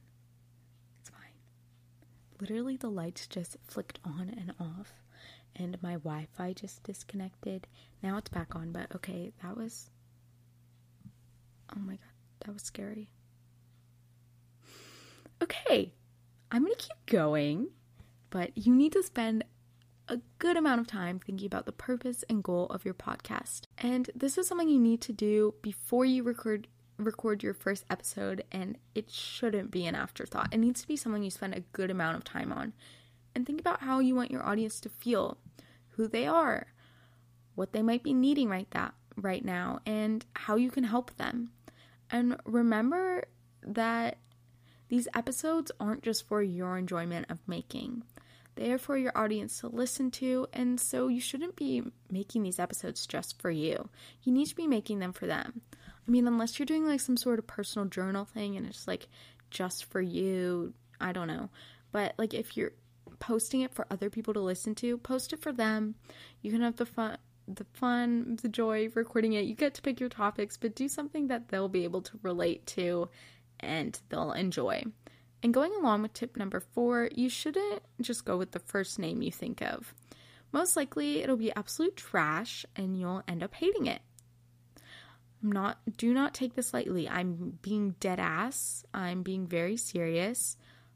Literally, the lights just flicked on and off, and my Wi-Fi just disconnected. Now it's back on, but okay, that was... Oh my God, that was scary. Okay, I'm gonna keep going, but you need to spend a good amount of time thinking about the purpose and goal of your podcast. And this is something you need to do before you record record your first episode, and it shouldn't be an afterthought. It needs to be something you spend a good amount of time on. And think about how you want your audience to feel, who they are, what they might be needing right that right now, and how you can help them. And remember that these episodes aren't just for your enjoyment of making. They are for your audience to listen to, and so you shouldn't be making these episodes just for you. You need to be making them for them. I mean, unless you're doing, like, some sort of personal journal thing and it's, like, just for you, I don't know. But, like, if you're posting it for other people to listen to, post it for them. You can have the fun, the fun, the joy of recording it. You get to pick your topics, but do something that they'll be able to relate to and they'll enjoy. And going along with tip number four, you shouldn't just go with the first name you think of. Most likely, it'll be absolute trash and you'll end up hating it. Not do not take this lightly. I'm being dead ass. I'm being very serious.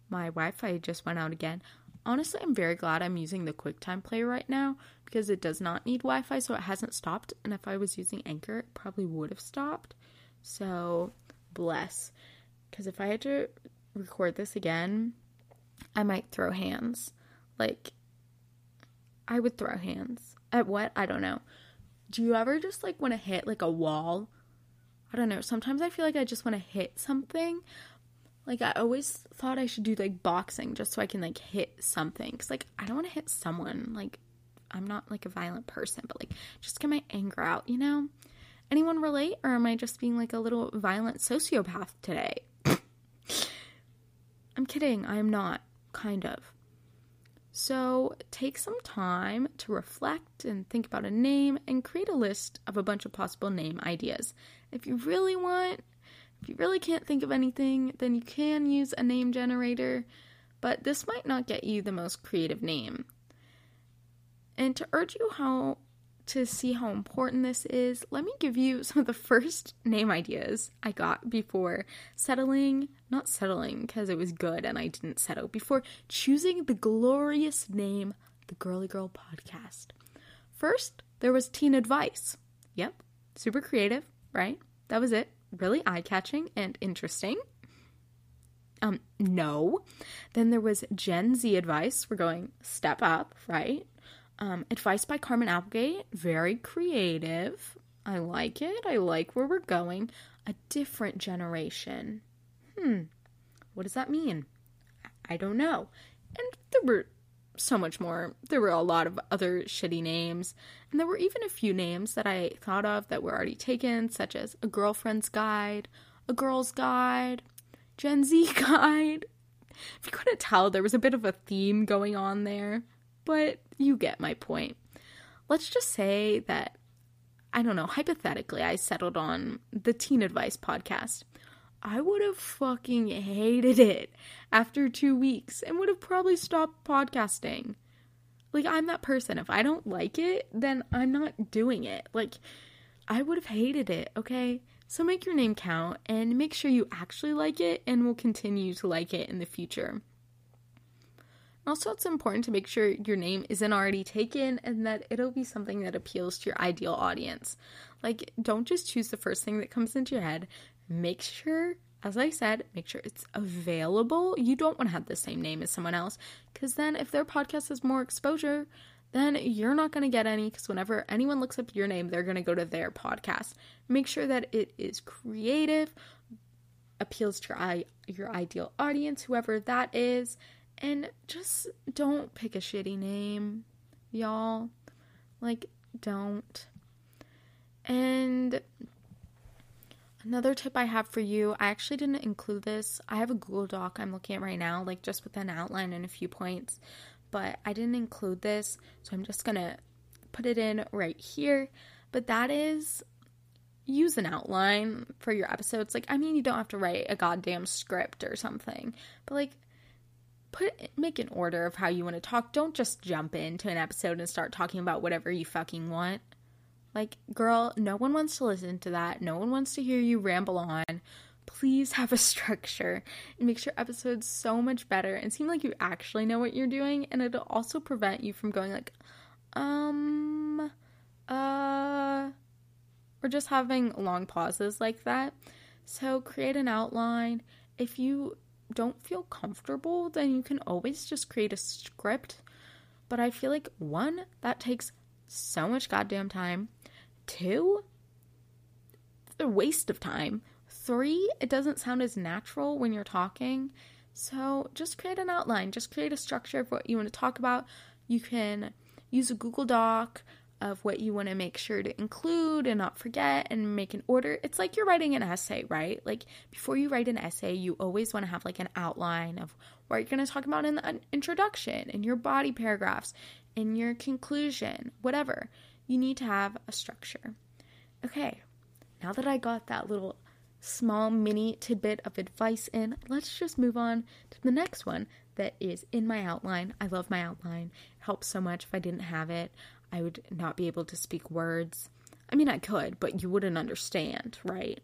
My Wi-Fi just went out again. Honestly, I'm very glad I'm using the QuickTime Play right now because it does not need Wi-Fi, so it hasn't stopped. And if I was using Anchor, it probably would have stopped. So, bless. Because if I had to record this again, I might throw hands. Like, I would throw hands. At what? I don't know. Do you ever just, like, want to hit, like, a wall? I don't know. Sometimes I feel like I just want to hit something. Like, I always thought I should do, like, boxing just so I can, like, hit something. Because, like, I don't want to hit someone. Like, I'm not, like, a violent person. But, like, just get my anger out, you know? Anyone relate? Or am I just being, like, a little violent sociopath today? I'm kidding. I am not. Kind of. So take some time to reflect and think about a name and create a list of a bunch of possible name ideas. If you really want, if you really can't think of anything, then you can use a name generator, but this might not get you the most creative name. And to urge you how to see how important this is, let me give you some of the first name ideas I got before settling, not settling because it was good and I didn't settle, before choosing the glorious name, the Girly Girl Podcast. First, there was Teen Advice. Yep, super creative, right? That was it. Really eye-catching and interesting. Um, no. Then there was Gen Z Advice. We're going step up, right? Um, advice by Carmen Applegate, very creative. I like it. I like where we're going. A different generation. Hmm. What does that mean? I don't know. And there were so much more. There were a lot of other shitty names. And there were even a few names that I thought of that were already taken, such as A Girlfriend's Guide, A Girl's Guide, Gen Z Guide. If you couldn't tell, there was a bit of a theme going on there. But you get my point. Let's just say that, I don't know, hypothetically, I settled on the Teen Advice Podcast. I would have fucking hated it after two weeks and would have probably stopped podcasting. Like, I'm that person. If I don't like it, then I'm not doing it. Like, I would have hated it, okay? So make your name count and make sure you actually like it and will continue to like it in the future. Also, it's important to make sure your name isn't already taken and that it'll be something that appeals to your ideal audience. Like, don't just choose the first thing that comes into your head. Make sure, as I said, make sure it's available. You don't want to have the same name as someone else, because then if their podcast has more exposure, then you're not going to get any, because whenever anyone looks up your name, they're going to go to their podcast. Make sure that it is creative, appeals to your, your ideal audience, whoever that is, and just don't pick a shitty name, y'all. Like, don't. And another tip I have for you, I actually didn't include this. I have a Google Doc I'm looking at right now, like just with an outline and a few points, but I didn't include this, so I'm just gonna put it in right here. But that is, use an outline for your episodes. Like, I mean, you don't have to write a goddamn script or something, but like, Put, make an order of how you want to talk. Don't just jump into an episode and start talking about whatever you fucking want. Like, girl, no one wants to listen to that. No one wants to hear you ramble on. Please have a structure. It makes your episodes so much better and seem like you actually know what you're doing. And it'll also prevent you from going like, um, uh, or just having long pauses like that. So create an outline. If you don't feel comfortable, then you can always just create a script. But I feel like, one, that takes so much goddamn time. Two, it's a waste of time. Three, it doesn't sound as natural when you're talking. So just create an outline. Just create a structure of what you want to talk about. You can use a Google Doc of what you want to make sure to include and not forget, and make an order. It's like you're writing an essay, right? Like, before you write an essay, you always want to have like an outline of what you're going to talk about in the introduction, in your body paragraphs, in your conclusion, whatever. You need to have a structure. Okay, now that I got that little small mini tidbit of advice in, let's just move on to the next one that is in my outline. I love my outline. It helps so much. If I didn't have it, I would not be able to speak words. I mean, I could, but you wouldn't understand, right?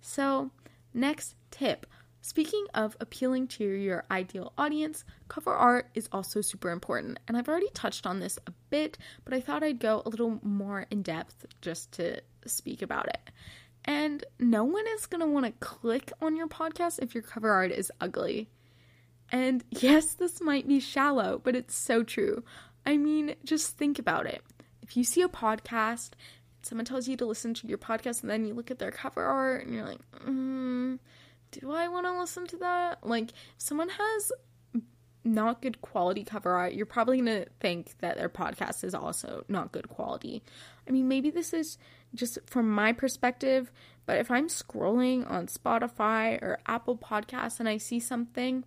So, next tip. Speaking of appealing to your ideal audience, cover art is also super important. And I've already touched on this a bit, but I thought I'd go a little more in depth just to speak about it. And no one is going to want to click on your podcast if your cover art is ugly. And yes, this might be shallow, but it's so true. I mean, just think about it. If you see a podcast, someone tells you to listen to your podcast, and then you look at their cover art, and you're like, mm, do I want to listen to that? Like, if someone has not good quality cover art, you're probably going to think that their podcast is also not good quality. I mean, maybe this is just from my perspective, but if I'm scrolling on Spotify or Apple Podcasts and I see something,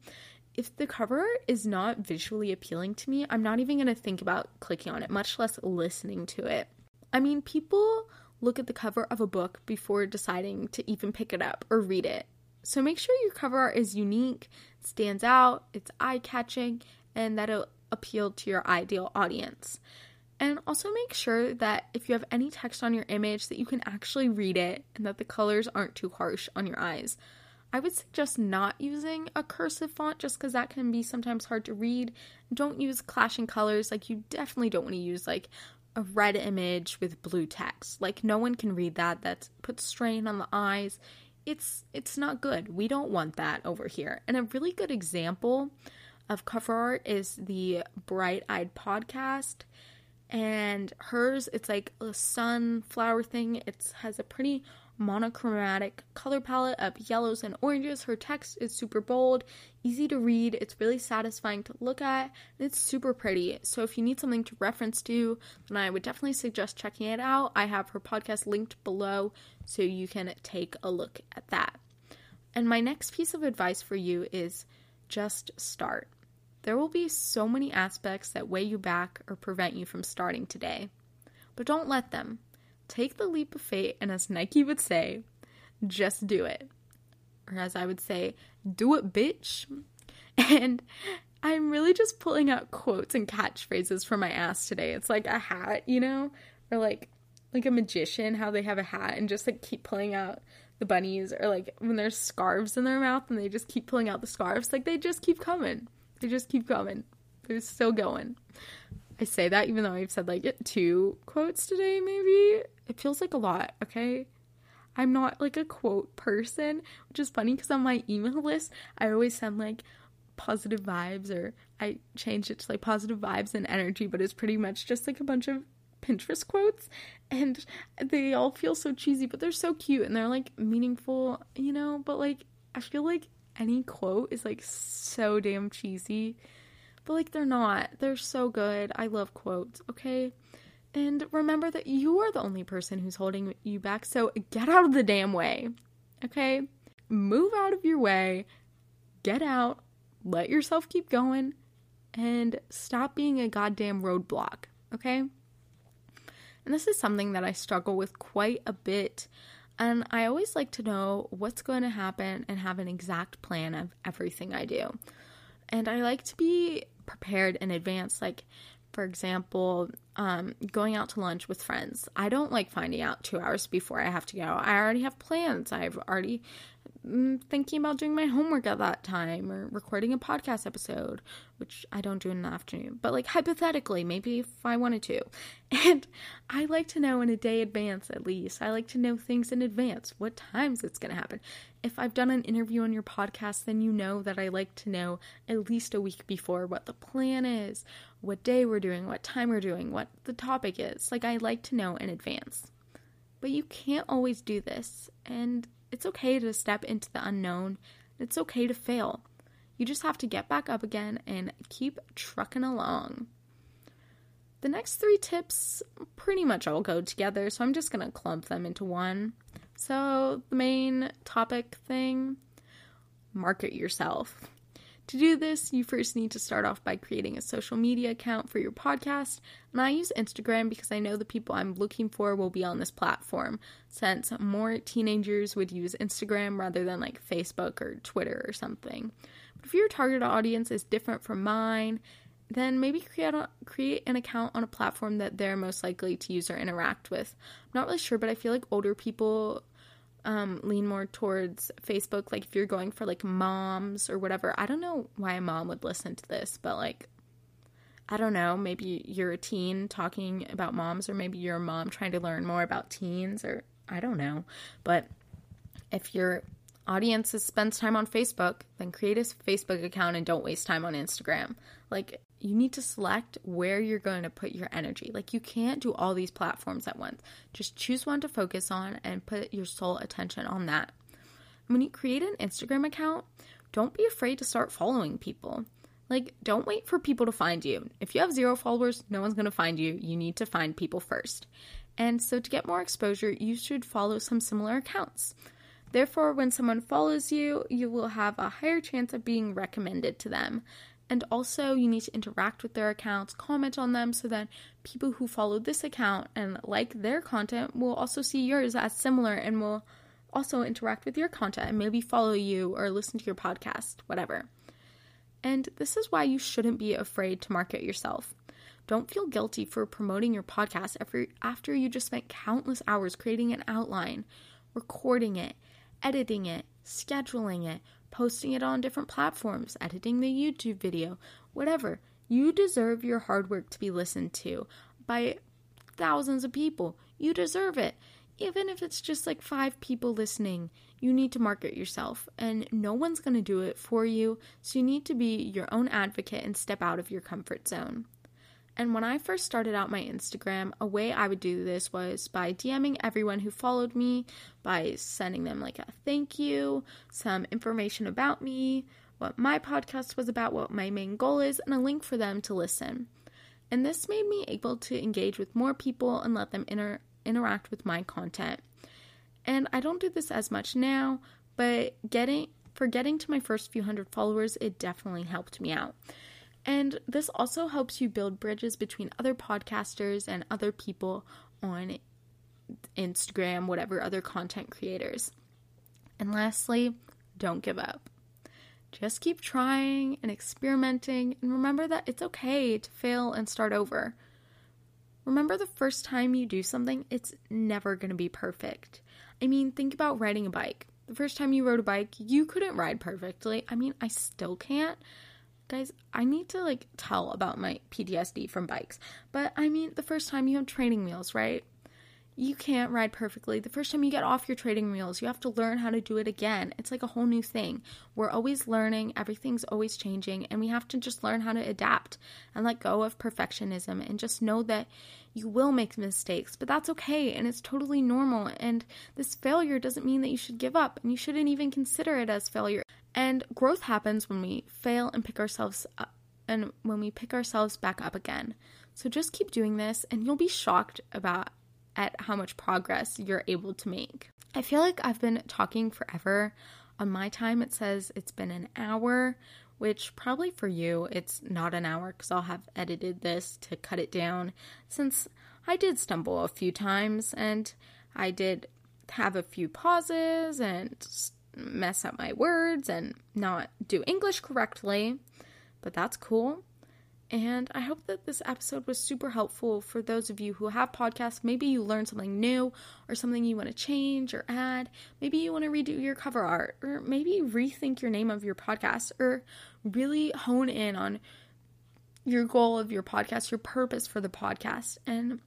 if the cover art is not visually appealing to me, I'm not even going to think about clicking on it, much less listening to it. I mean, people look at the cover of a book before deciding to even pick it up or read it. So make sure your cover art is unique, stands out, it's eye-catching, and that it'll appeal to your ideal audience. And also make sure that if you have any text on your image, that you can actually read it and that the colors aren't too harsh on your eyes. I would suggest not using a cursive font just because that can be sometimes hard to read. Don't use clashing colors. Like, you definitely don't want to use like a red image with blue text. Like, no one can read that. That puts strain on the eyes. It's it's not good. We don't want that over here. And a really good example of cover art is the Bright Eyed podcast. And hers, it's like a sunflower thing. It has a pretty monochromatic color palette of yellows and oranges. Her text is super bold, easy to read, it's really satisfying to look at, and it's super pretty. So if you need something to reference to, then I would definitely suggest checking it out. I have her podcast linked below so you can take a look at that. And my next piece of advice for you is just start. There will be so many aspects that weigh you back or prevent you from starting today, but don't let them. Take the leap of faith, and as Nike would say, just do it. Or as I would say, do it, bitch. And I'm really just pulling out quotes and catchphrases from my ass today. It's like a hat, you know, or like like a magician, how they have a hat and just like keep pulling out the bunnies, or like when there's scarves in their mouth and they just keep pulling out the scarves. Like they just keep coming. They just keep coming. They're still going. I say that even though I've said like two quotes today, maybe. It feels like a lot, okay? I'm not like a quote person, which is funny because on my email list, I always send like positive vibes, or I changed it to like positive vibes and energy, but it's pretty much just like a bunch of Pinterest quotes, and they all feel so cheesy, but they're so cute and they're like meaningful, you know, but like I feel like any quote is like so damn cheesy, but like they're not. They're so good. I love quotes, okay? And remember that you are the only person who's holding you back, so get out of the damn way, okay? Move out of your way, get out, let yourself keep going, and stop being a goddamn roadblock, okay? And this is something that I struggle with quite a bit, and I always like to know what's going to happen and have an exact plan of everything I do. And I like to be prepared in advance, like, for example, um, going out to lunch with friends. I don't like finding out two hours before I have to go. I already have plans. I've already mm, thinking about doing my homework at that time, or recording a podcast episode, which I don't do in the afternoon. But like hypothetically, maybe if I wanted to. And I like to know in a day advance at least. I like to know things in advance, what times it's going to happen. If I've done an interview on your podcast, then you know that I like to know at least a week before what the plan is, what day we're doing, what time we're doing, what the topic is. Like, I like to know in advance. But you can't always do this, and it's okay to step into the unknown. It's okay to fail. You just have to get back up again and keep trucking along. The next three tips pretty much all go together, so I'm just going to clump them into one. So the main topic thing, market yourself. To do this, you first need to start off by creating a social media account for your podcast, and I use Instagram because I know the people I'm looking for will be on this platform, since more teenagers would use Instagram rather than like Facebook or Twitter or something. But if your target audience is different from mine, then maybe create a, create an account on a platform that they're most likely to use or interact with. I'm not really sure, but I feel like older people um, lean more towards Facebook. Like if you're going for like moms or whatever, I don't know why a mom would listen to this, but like, I don't know, maybe you're a teen talking about moms, or maybe you're a mom trying to learn more about teens, or I don't know. But if your audience spends time on Facebook, then create a Facebook account and don't waste time on Instagram. Like, you need to select where you're going to put your energy. Like, you can't do all these platforms at once. Just choose one to focus on and put your sole attention on that. When you create an Instagram account, don't be afraid to start following people. Like, don't wait for people to find you. If you have zero followers, no one's going to find you. You need to find people first. And so to get more exposure, you should follow some similar accounts. Therefore, when someone follows you, you will have a higher chance of being recommended to them. And also, you need to interact with their accounts, comment on them, so that people who follow this account and like their content will also see yours as similar and will also interact with your content and maybe follow you or listen to your podcast, whatever. And this is why you shouldn't be afraid to market yourself. Don't feel guilty for promoting your podcast after you just spent countless hours creating an outline, recording it, editing it, scheduling it, posting it on different platforms, editing the YouTube video, whatever. You deserve your hard work to be listened to by thousands of people. You deserve it. Even if it's just like five people listening, you need to market yourself, and no one's going to do it for you. So you need to be your own advocate and step out of your comfort zone. And when I first started out my Instagram, a way I would do this was by DMing everyone who followed me, by sending them like a thank you, some information about me, what my podcast was about, what my main goal is, and a link for them to listen. And this made me able to engage with more people and let them inter- interact with my content. And I don't do this as much now, but getting for getting to my first few hundred followers, it definitely helped me out. And this also helps you build bridges between other podcasters and other people on Instagram, whatever other content creators. And lastly, don't give up. Just keep trying and experimenting, and remember that it's okay to fail and start over. Remember the first time you do something, it's never going to be perfect. I mean, think about riding a bike. The first time you rode a bike, you couldn't ride perfectly. I mean, I still can't. Guys, I need to, like, tell about my P T S D from bikes. But, I mean, the first time you have training wheels, right? You can't ride perfectly. The first time you get off your training wheels, you have to learn how to do it again. It's like a whole new thing. We're always learning. Everything's always changing. And we have to just learn how to adapt and let go of perfectionism and just know that you will make mistakes. But that's okay. And it's totally normal. And this failure doesn't mean that you should give up. And you shouldn't even consider it as failure. And growth happens when we fail and pick ourselves up. And when we pick ourselves back up again. So just keep doing this. And you'll be shocked about at how much progress you're able to make. I feel like I've been talking forever. On my time, it says it's been an hour, which probably for you, it's not an hour because I'll have edited this to cut it down since I did stumble a few times and I did have a few pauses and mess up my words and not do English correctly, but that's cool. And I hope that this episode was super helpful for those of you who have podcasts. Maybe you learned something new or something you want to change or add. Maybe you want to redo your cover art, or maybe rethink your name of your podcast, or really hone in on your goal of your podcast, your purpose for the podcast. And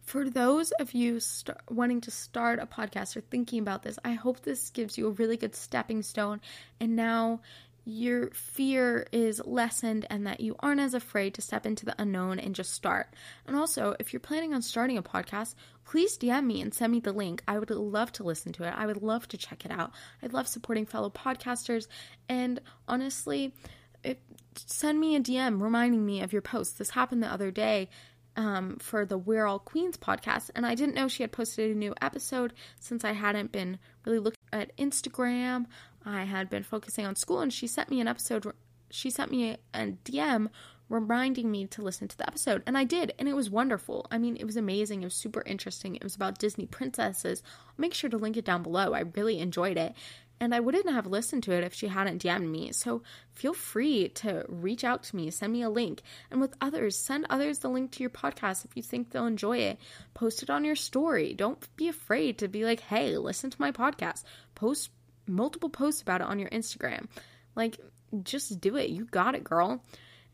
for those of you st- wanting to start a podcast or thinking about this, I hope this gives you a really good stepping stone. And now your fear is lessened and that you aren't as afraid to step into the unknown and just start. And also, if you're planning on starting a podcast, please D M me and send me the link. I would love to listen to it. I would love to check it out. I love supporting fellow podcasters. And honestly, it, send me a D M reminding me of your posts. This happened the other day um, for the We're All Queens podcast. And I didn't know she had posted a new episode since I hadn't been really looking at Instagram. I had been focusing on school, and she sent me an episode, she sent me a, a D M reminding me to listen to the episode, and I did, and it was wonderful. I mean, it was amazing, it was super interesting, it was about Disney princesses. I'll make sure to link it down below. I really enjoyed it, and I wouldn't have listened to it if she hadn't D M'd me, so feel free to reach out to me, send me a link, and with others, send others the link to your podcast if you think they'll enjoy it. Post it on your story. Don't be afraid to be like, hey, listen to my podcast. Post multiple posts about it on your Instagram. Like, just do it. You got it, girl.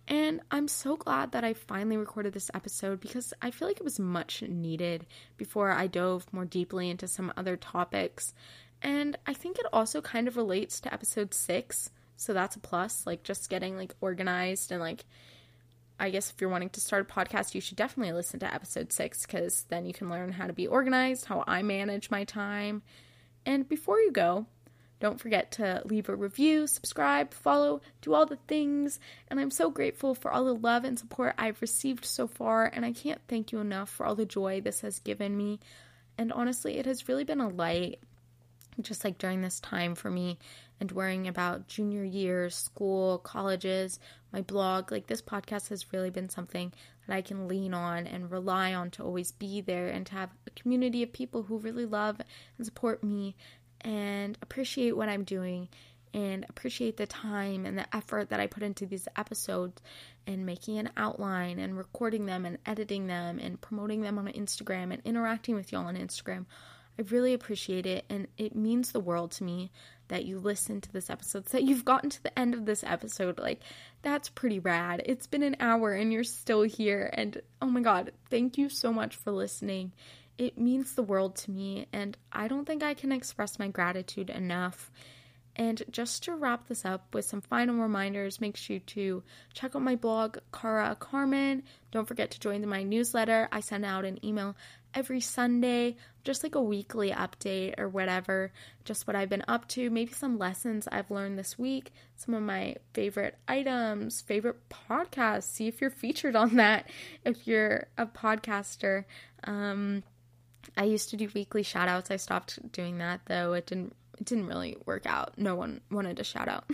And I'm so glad that I finally recorded this episode because I feel like it was much needed before I dove more deeply into some other topics. And I think it also kind of relates to episode six, so that's a plus, like just getting like organized. And like, I guess if you're wanting to start a podcast, you should definitely listen to episode six because then you can learn how to be organized, how I manage my time. And before you go, don't forget to leave a review, subscribe, follow, do all the things. And I'm so grateful for all the love and support I've received so far. And I can't thank you enough for all the joy this has given me. And honestly, it has really been a light just like during this time for me and worrying about junior year, school, colleges, my blog. Like, this podcast has really been something that I can lean on and rely on to always be there and to have a community of people who really love and support me and appreciate what I'm doing and appreciate the time and the effort that I put into these episodes and making an outline and recording them and editing them and promoting them on Instagram and interacting with y'all on Instagram. I really appreciate it, and it means the world to me that you listen to this episode, that you've gotten to the end of this episode. Like, that's pretty rad. It's been an hour and you're still here, and oh my god, thank you so much for listening. It means the world to me, and I don't think I can express my gratitude enough. And just to wrap this up with some final reminders, make sure to check out my blog, Cara Carmen. Don't forget to join my newsletter. I send out an email every Sunday, just like a weekly update or whatever, just what I've been up to, maybe some lessons I've learned this week, some of my favorite items, favorite podcasts. See if you're featured on that if you're a podcaster. Um... I used to do weekly shout outs. I stopped doing that though. It didn't it didn't really work out. No one wanted to shout out.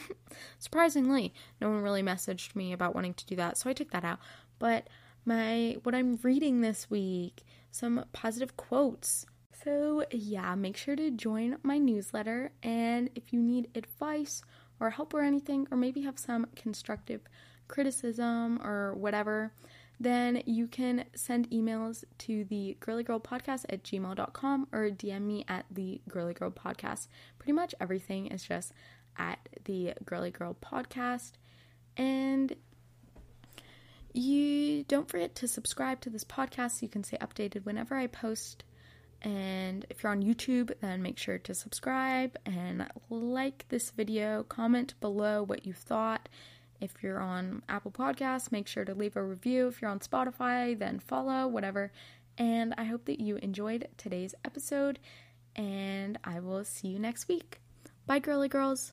Surprisingly, no one really messaged me about wanting to do that, so I took that out. But my what I'm reading this week, some positive quotes. So yeah, make sure to join my newsletter, and if you need advice or help or anything, or maybe have some constructive criticism or whatever, then you can send emails to the girlygirlpodcast at gmail dot com or D M me at the girlygirlpodcast. Pretty much everything is just at the girlygirlpodcast. And you don't forget to subscribe to this podcast so you can stay updated whenever I post. And if you're on YouTube, then make sure to subscribe and like this video. Comment below what you thought. If you're on Apple Podcasts, make sure to leave a review. If you're on Spotify, then follow, whatever. And I hope that you enjoyed today's episode, and I will see you next week. Bye, girly girls.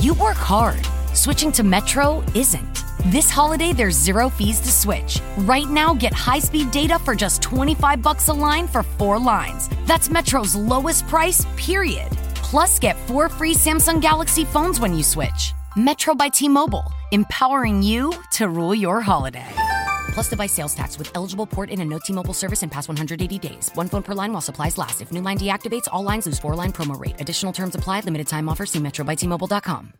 You work hard. Switching to Metro isn't. This holiday, there's zero fees to switch. Right now, get high-speed data for just twenty-five bucks a line for four lines. That's Metro's lowest price, period. Plus, get four free Samsung Galaxy phones when you switch. Metro by T-Mobile, empowering you to rule your holiday. Plus device sales tax with eligible port in and no T-Mobile service in past one hundred eighty days. One phone per line while supplies last. If new line deactivates, all lines lose four line promo rate. Additional terms apply. Limited time offer. See metro by T Mobile dot com.